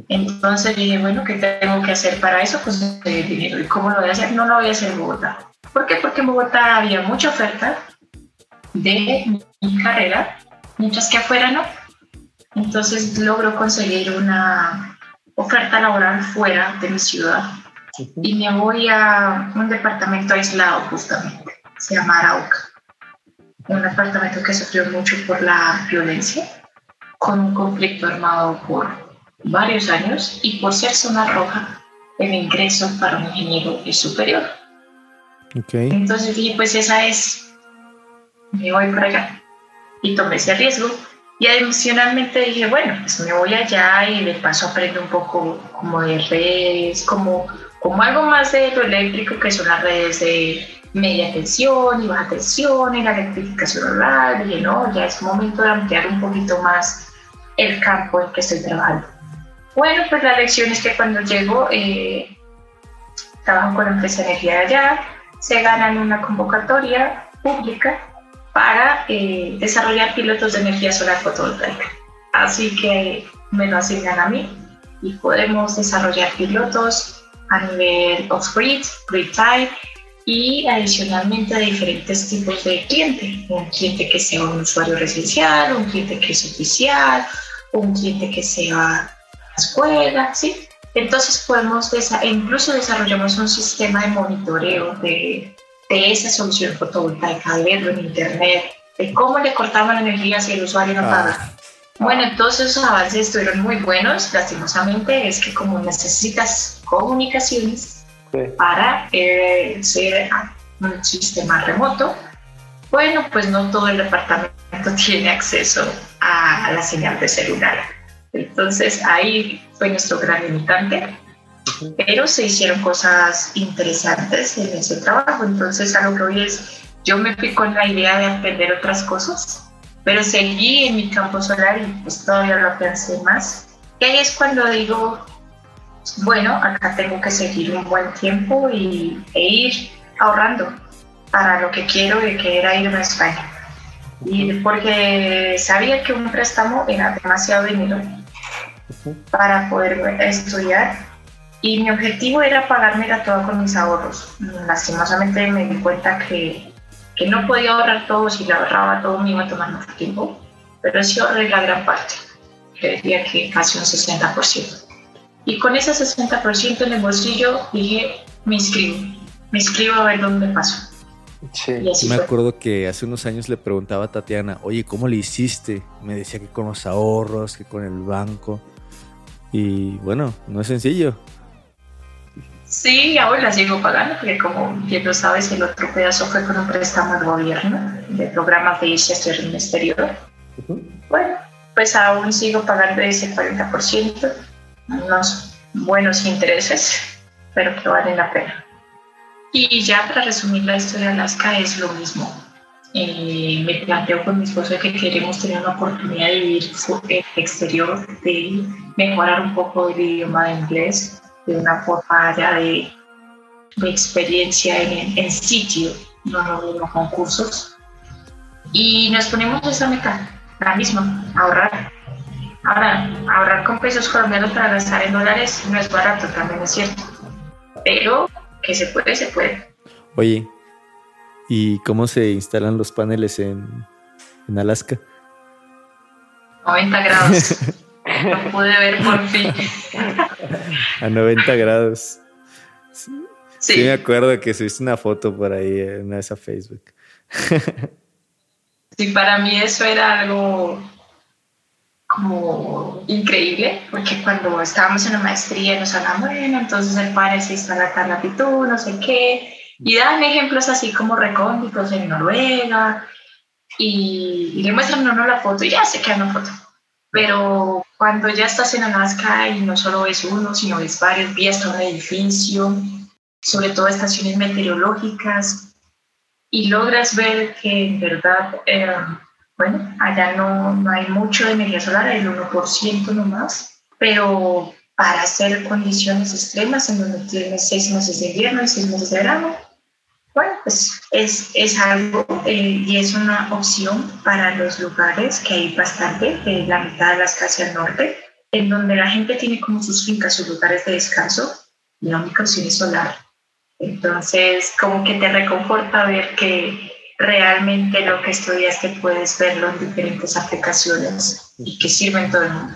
Entonces dije, bueno, ¿qué tengo que hacer para eso? Conseguir dinero. ¿Y cómo lo voy a hacer? No lo voy a hacer en Bogotá. ¿Por qué? Porque en Bogotá había mucha oferta de mi carrera, mientras que afuera no. Entonces logro conseguir una oferta laboral fuera de mi ciudad. Y me voy a un departamento aislado justamente, se llama Arauca, un departamento que sufrió mucho por la violencia, con un conflicto armado por varios años y por ser zona roja, el ingreso para un ingeniero es superior. Okay. Entonces dije, pues esa es, me voy para allá. Y tomé ese riesgo. Y adicionalmente dije, bueno, pues me voy allá y de paso aprendo un poco como de redes, como, como algo más de lo eléctrico, que son las redes de media tensión y baja tensión y la electrificación rural. Dije, no, ya es momento de ampliar un poquito más el campo en que estoy trabajando. Bueno, pues la lección es que cuando llego, eh, trabajo con la empresa Energía de allá, se ganan una convocatoria pública para eh, desarrollar pilotos de energía solar fotovoltaica. Así que me lo asignan a mí y podemos desarrollar pilotos a nivel off-grid, grid type y adicionalmente de diferentes tipos de cliente. Un cliente que sea un usuario residencial, un cliente que es oficial, un cliente que sea escuela, ¿sí? Entonces podemos, desa- incluso desarrollamos un sistema de monitoreo de de esa solución fotovoltaica, de verlo en internet, de cómo le cortaban energía si el usuario no pagaba. Bueno, entonces esos avances estuvieron muy buenos. Lastimosamente es que como necesitas comunicaciones sí. para eh, ser un sistema remoto, bueno, pues no todo el departamento tiene acceso a la señal de celular. Entonces ahí fue nuestro gran limitante. Pero se hicieron cosas interesantes en ese trabajo. Entonces, a lo que hoy es, yo me fui con la idea de aprender otras cosas, pero seguí en mi campo solar y pues todavía lo pensé más. Y ahí es cuando digo, bueno, acá tengo que seguir un buen tiempo y, e ir ahorrando para lo que quiero, y que era irme a España. Y porque sabía que un préstamo era demasiado dinero para poder estudiar. Y mi objetivo era pagármela toda con mis ahorros. Lastimosamente me di cuenta que, que no podía ahorrar todo. Si lo ahorraba todo me iba a tomar mucho tiempo. Pero sí ahorré la gran parte. Yo diría que casi un sesenta por ciento. Y con ese sesenta por ciento en el bolsillo dije, me inscribo. Me inscribo a ver dónde paso. Sí. Y así me fue. Acuerdo que hace unos años le preguntaba a Tatiana, oye, ¿cómo le hiciste? Me decía que con los ahorros, que con el banco. Y bueno, no es sencillo. Sí, ahora sigo pagando, porque como bien lo sabes, el otro pedazo fue con un préstamo del gobierno, de programas de irse a hacer en el exterior. Uh-huh. Bueno, pues aún sigo pagando ese cuarenta por ciento, unos buenos intereses, pero que valen la pena. Y ya para resumir la historia de Alaska, es lo mismo. Eh, me planteo con mi esposo que queremos tener una oportunidad de vivir en el exterior, de mejorar un poco el idioma de inglés, de una forma ya de, de experiencia en, en sitio, no en los concursos. Y nos ponemos esa meta, la misma, ahorrar. Ahora, ahorrar con pesos colombianos para gastar en dólares no es barato, también es cierto. Pero que se puede, se puede. Oye, ¿y cómo se instalan los paneles en, en Alaska? noventa grados. Lo pude ver por fin. A noventa grados. Sí, sí. Sí, me acuerdo que subiste una foto por ahí en esa Facebook. Sí, para mí eso era algo como increíble, porque cuando estábamos en la maestría nos hablaban, bueno, entonces el padre se instala a tal latitud, no sé qué, y dan ejemplos así como recónditos en Noruega, y, y le muestran a uno la foto y ya se queda una foto. Pero cuando ya estás en Alaska y no solo ves uno, sino ves varios, ves todo un edificio, sobre todo estaciones meteorológicas, y logras ver que en verdad, eh, bueno, allá no, no hay mucho de energía solar, el uno por ciento nomás, pero para hacer condiciones extremas en donde tienes seis meses de invierno y seis meses de verano, bueno, pues es, es algo eh, y es una opción para los lugares que hay bastante, de la mitad de las casas al norte, en donde la gente tiene como sus fincas, sus lugares de descanso, y la única opción es solar. Entonces, como que te reconforta ver que realmente lo que estudiaste puedes verlo en diferentes aplicaciones y que sirve en todo el mundo.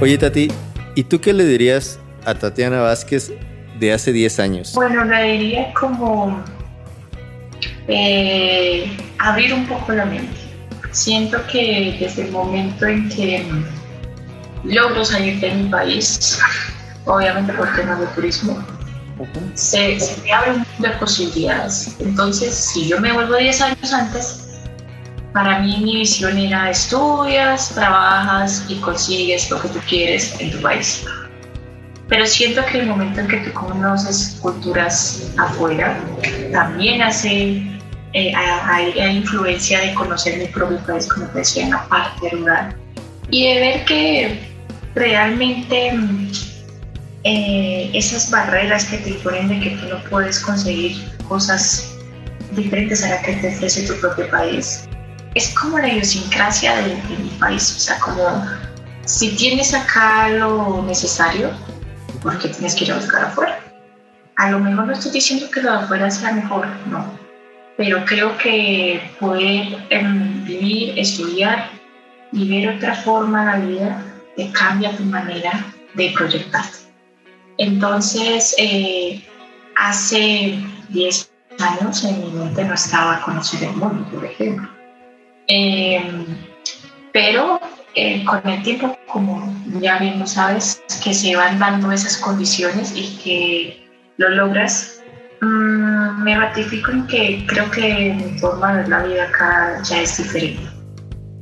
Oye, Tati, ¿y tú qué le dirías a Tatiana Vázquez de hace diez años? Bueno, le diría como eh, abrir un poco la mente. Siento que desde el momento en que logro salir de mi país, obviamente por temas de turismo, uh-huh. se, se te abren muchas posibilidades. Entonces, si yo me vuelvo diez años antes, para mí mi visión era: estudias, trabajas y consigues lo que tú quieres en tu país. Pero siento que el momento en que tú conoces culturas afuera, también hace, eh, hay, hay influencia de conocer mi propio país, como te decía, en la parte rural. Y de ver que realmente eh, esas barreras que te ponen de que tú no puedes conseguir cosas diferentes a las que te ofrece tu propio país, es como la idiosincrasia de, de mi país. O sea, como si tienes acá lo necesario, ¿por qué tienes que ir a buscar afuera? A lo mejor no estoy diciendo que lo de afuera sea mejor, no. Pero creo que poder eh, vivir, estudiar y ver otra forma de la vida te cambia tu manera de proyectarte. Entonces, eh, hace diez años en mi mente no estaba conocer el mundo, por ejemplo. Eh, pero eh, con el tiempo, como ya bien lo sabes, que se van dando esas condiciones y que lo logras, mm, me ratifico en que creo que mi forma de ver la vida acá ya es diferente.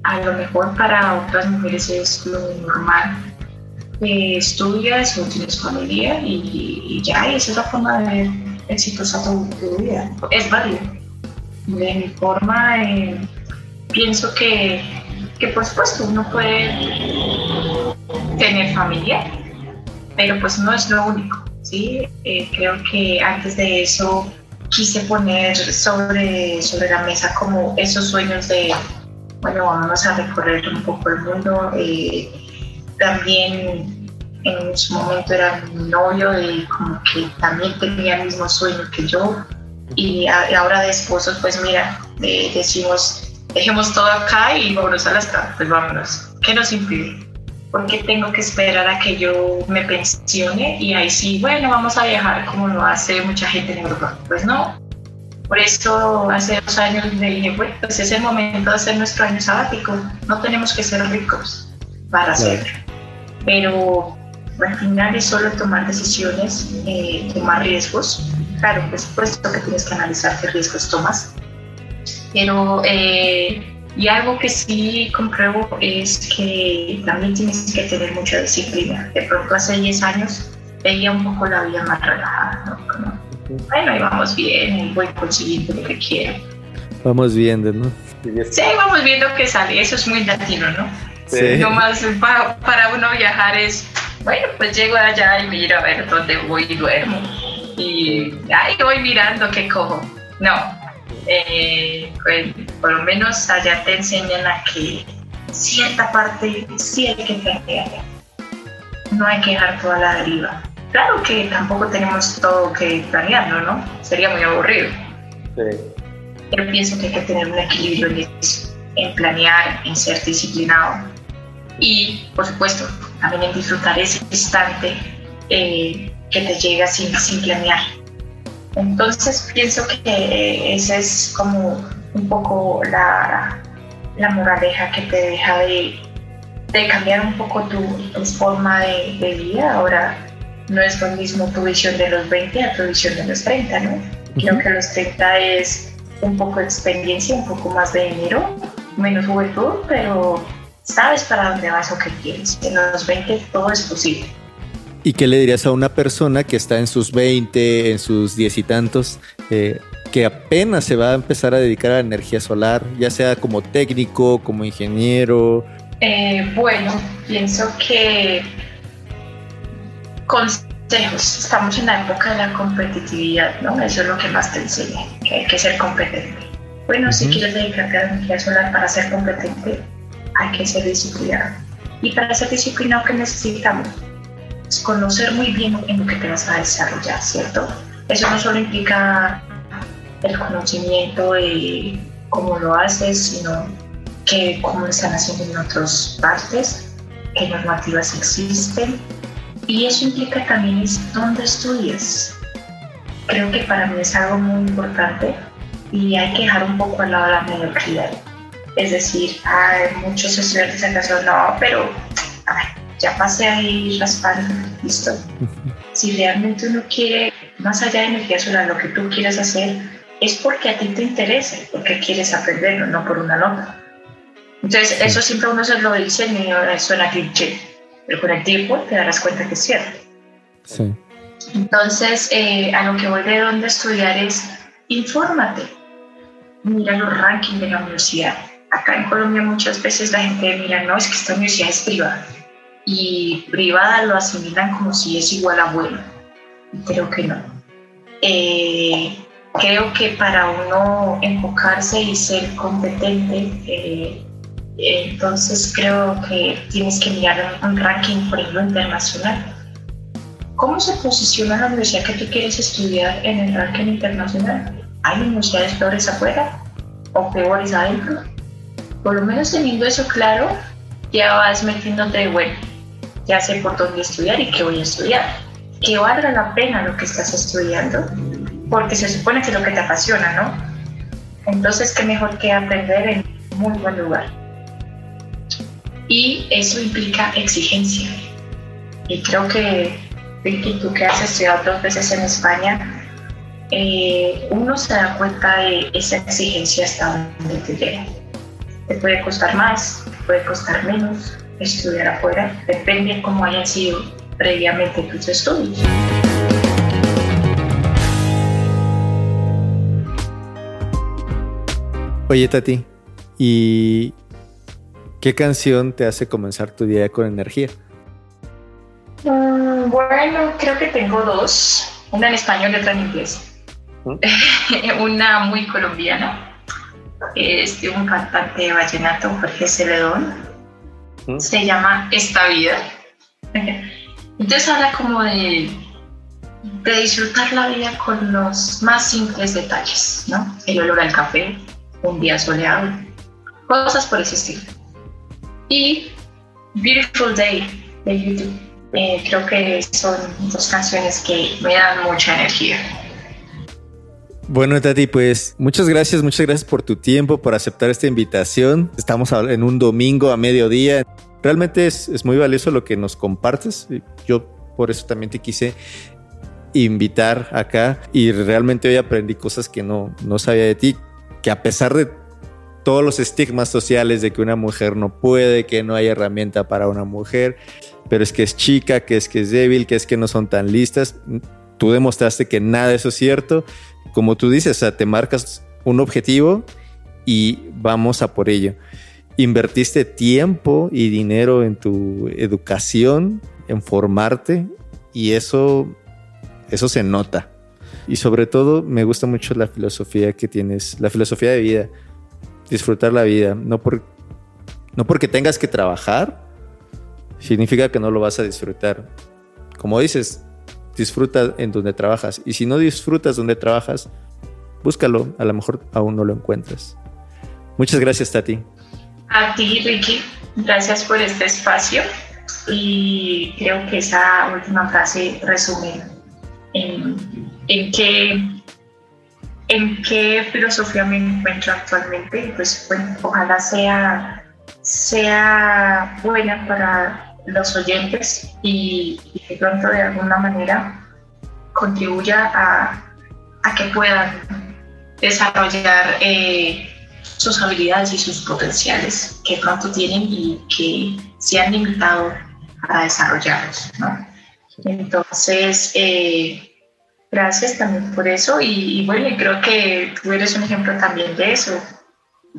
A lo mejor para otras mujeres es lo normal, eh, estudias o tienes familia y, y ya, y esa es la forma de ver exitosa tu, tu vida. Es válido. De mi forma, eh, pienso que, que por supuesto uno puede tener familia, pero pues no es lo único, ¿sí? Eh, creo que antes de eso quise poner sobre, sobre la mesa como esos sueños de, bueno, vamos a recorrer un poco el mundo. Eh, también en su momento era mi novio y como que también tenía el mismo sueño que yo, y a, ahora de esposos, pues mira, eh, decimos, dejemos todo acá y vámonos a las casas, pues vámonos. ¿Qué nos impide? Porque tengo que esperar a que yo me pensione y ahí sí, bueno, vamos a viajar como lo hace mucha gente en Europa. Pues no. Por eso hace dos años me dije, bueno, pues es el momento de hacer nuestro año sabático. No tenemos que ser ricos para hacerlo. Pero al final es solo tomar decisiones, eh, tomar riesgos. Claro, por supuesto que tienes que analizar qué riesgos tomas. Pero, eh, y algo que sí compruebo es que también tienes que tener mucha disciplina. De pronto hace diez años veía un poco la vida más relajada, ¿no? Bueno, y vamos bien, voy consiguiendo lo que quiero. Vamos viendo, ¿no? Sí, vamos viendo qué sale. Eso es muy latino, ¿no? Sí. Lo más para, para uno viajar es, bueno, pues llego allá y miro a ver dónde voy y duermo. Y ahí voy mirando qué cojo. No, eh, pues, por lo menos allá te enseñan a que cierta parte sí hay que plantear. No hay que dejar toda la deriva. Claro que tampoco tenemos todo que planearlo, ¿no? Sería muy aburrido. Sí. Pero pienso que hay que tener un equilibrio en eso, en planear, en ser disciplinado. Y, por supuesto, también en disfrutar ese instante eh, que te llega sin, sin planear. Entonces, pienso que esa es como un poco la, la moraleja que te deja de, de cambiar un poco tu, tu forma de, de vida ahora. No es lo mismo tu visión de los veinte a tu visión de los treinta, ¿no? Creo que los treinta es un poco de experiencia, un poco más de dinero, menos juventud, pero sabes para dónde vas o qué quieres. En los veinte todo es posible. ¿Y qué le dirías a una persona que está en sus veinte, en sus diez y tantos, eh, que apenas se va a empezar a dedicar a la energía solar, ya sea como técnico, como ingeniero? Eh, bueno, pienso que... consejos, estamos en la época de la competitividad, ¿no? Eso es lo que más te enseña, que hay que ser competente. Bueno, uh-huh. Si quieres dedicarte a la energía solar, para ser competente hay que ser disciplinado. Y para ser disciplinado, ¿qué necesitamos? Es conocer muy bien en lo que te vas a desarrollar, ¿cierto? Eso no solo implica el conocimiento de cómo lo haces, sino que cómo lo están haciendo en otras partes, qué normativas existen. Y eso implica también es dónde estudias. Creo que para mí es algo muy importante y hay que dejar un poco al lado la mediocridad. Es decir, hay muchos estudiantes en caso, no, pero a ver, ya pasé ahí las páginas, listo. Si realmente uno quiere, más allá de energía solar, lo que tú quieres hacer es porque a ti te interesa, porque quieres aprenderlo, no por una nota. Entonces, eso siempre uno se lo dice, suena cliché, pero con el tiempo te darás cuenta que es cierto. Sí. Entonces, eh, a lo que voy de dónde estudiar es, infórmate, mira los rankings de la universidad. Acá en Colombia muchas veces la gente mira, no, es que esta universidad es privada. Y privada lo asimilan como si es igual a bueno. Creo que no. Eh, creo que para uno enfocarse y ser competente, eh, entonces creo que tienes que mirar un ranking, por ejemplo, internacional. ¿Cómo se posiciona la universidad que tú quieres estudiar en el ranking internacional? ¿Hay universidades peores afuera o peores adentro? Por lo menos teniendo eso claro, ya vas metiéndote, bueno, ya sé por dónde estudiar y qué voy a estudiar. Que valga la pena lo que estás estudiando, porque se supone que es lo que te apasiona, ¿no? Entonces, qué mejor que aprender en un muy buen lugar. Y eso implica exigencia. Y creo que, Vicky, tú que has estudiado dos veces en España, eh, uno se da cuenta de esa exigencia hasta donde te llega. Te puede costar más, te puede costar menos estudiar afuera, depende de cómo hayan sido previamente tus estudios. Oye, Tati, ¿y qué canción te hace comenzar tu día con energía? Mm, bueno, creo que tengo dos, una en español y otra en inglés. ¿Mm? Una muy colombiana. Es de un cantante de vallenato, Jorge Celedón. ¿Mm? Se llama Esta Vida. Entonces habla como de, de disfrutar la vida con los más simples detalles, ¿no? El olor al café, un día soleado, cosas por ese estilo. Y Beautiful Day de YouTube. Eh, creo que son dos canciones que me dan mucha energía. Bueno, Tati, pues muchas gracias, muchas gracias por tu tiempo, por aceptar esta invitación. Estamos en un domingo a mediodía. Realmente es, es muy valioso lo que nos compartes. Yo por eso también te quise invitar acá y realmente hoy aprendí cosas que no, no sabía de ti, que a pesar de todos los estigmas sociales de que una mujer no puede, que no hay herramienta para una mujer, pero es que es chica, que es que es débil, que es que no son tan listas. Tú demostraste que nada de eso es cierto. Como tú dices, o sea, te marcas un objetivo y vamos a por ello. Invertiste tiempo y dinero en tu educación, en formarte, y eso, eso se nota. Y sobre todo, me gusta mucho la filosofía que tienes, la filosofía de vida, disfrutar la vida. No, por, no porque tengas que trabajar, significa que no lo vas a disfrutar. Como dices, disfruta en donde trabajas, y si no disfrutas donde trabajas, búscalo, a lo mejor aún no lo encuentras. Muchas gracias, Tati. A ti, Ricky, gracias por este espacio, y creo que esa última frase resume en, en qué en qué filosofía me encuentro actualmente. Pues bueno, ojalá sea sea buena para los oyentes y, y que pronto de alguna manera contribuya a, a que puedan desarrollar eh, sus habilidades y sus potenciales que pronto tienen y que se han limitado a desarrollarlos, ¿no? Entonces, eh, gracias también por eso y, y bueno, creo que tú eres un ejemplo también de eso.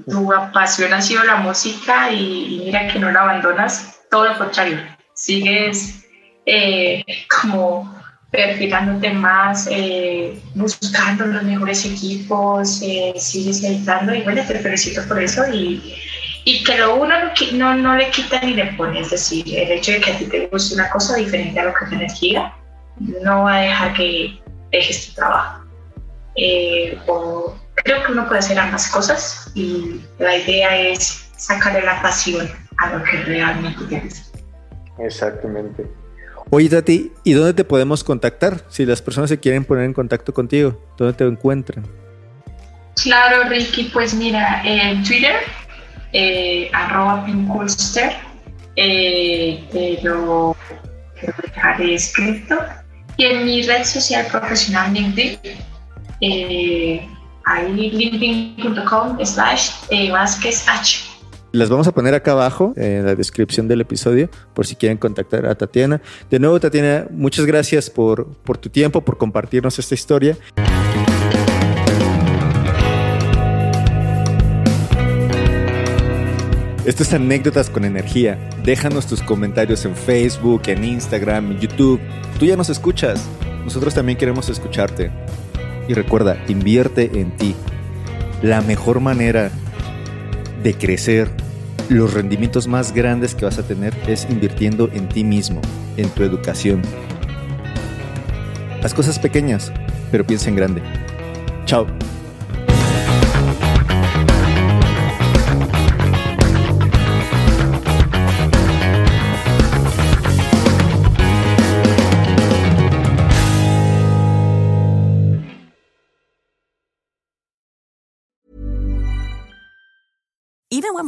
Tu pasión ha sido la música y, y mira que no la abandonas. Todo lo contrario, sigues eh, como perfilándote más, eh, buscando los mejores equipos, eh, sigues editando y bueno, te felicito por eso y, y que lo uno no, no le quita ni le pone, es decir, el hecho de que a ti te guste una cosa diferente a lo que te energía no va a dejar que dejes tu trabajo. Eh, o creo que uno puede hacer ambas cosas y la idea es sacarle la pasión a lo que realmente quieres. Exactamente. Oye, Tati, ¿y dónde te podemos contactar? Si las personas se quieren poner en contacto contigo, ¿dónde te encuentran? Claro, Ricky, pues mira, en eh, Twitter, eh, arroba Pinculster, eh, que lo dejaré escrito. Y en mi red social profesional LinkedIn, eh, ahí linkedin punto com slash Vázquez H. Las vamos a poner acá abajo en la descripción del episodio por si quieren contactar a Tatiana. De nuevo, Tatiana, muchas gracias por, por tu tiempo, por compartirnos esta historia. Esto es Anécdotas con Energía. Déjanos tus comentarios en Facebook, en Instagram, en YouTube. Tú ya nos escuchas. Nosotros también queremos escucharte. Y recuerda, invierte en ti. La mejor manera de crecer, los rendimientos más grandes que vas a tener es invirtiendo en ti mismo, en tu educación. Haz cosas pequeñas, pero piensa en grande. Chao. Even when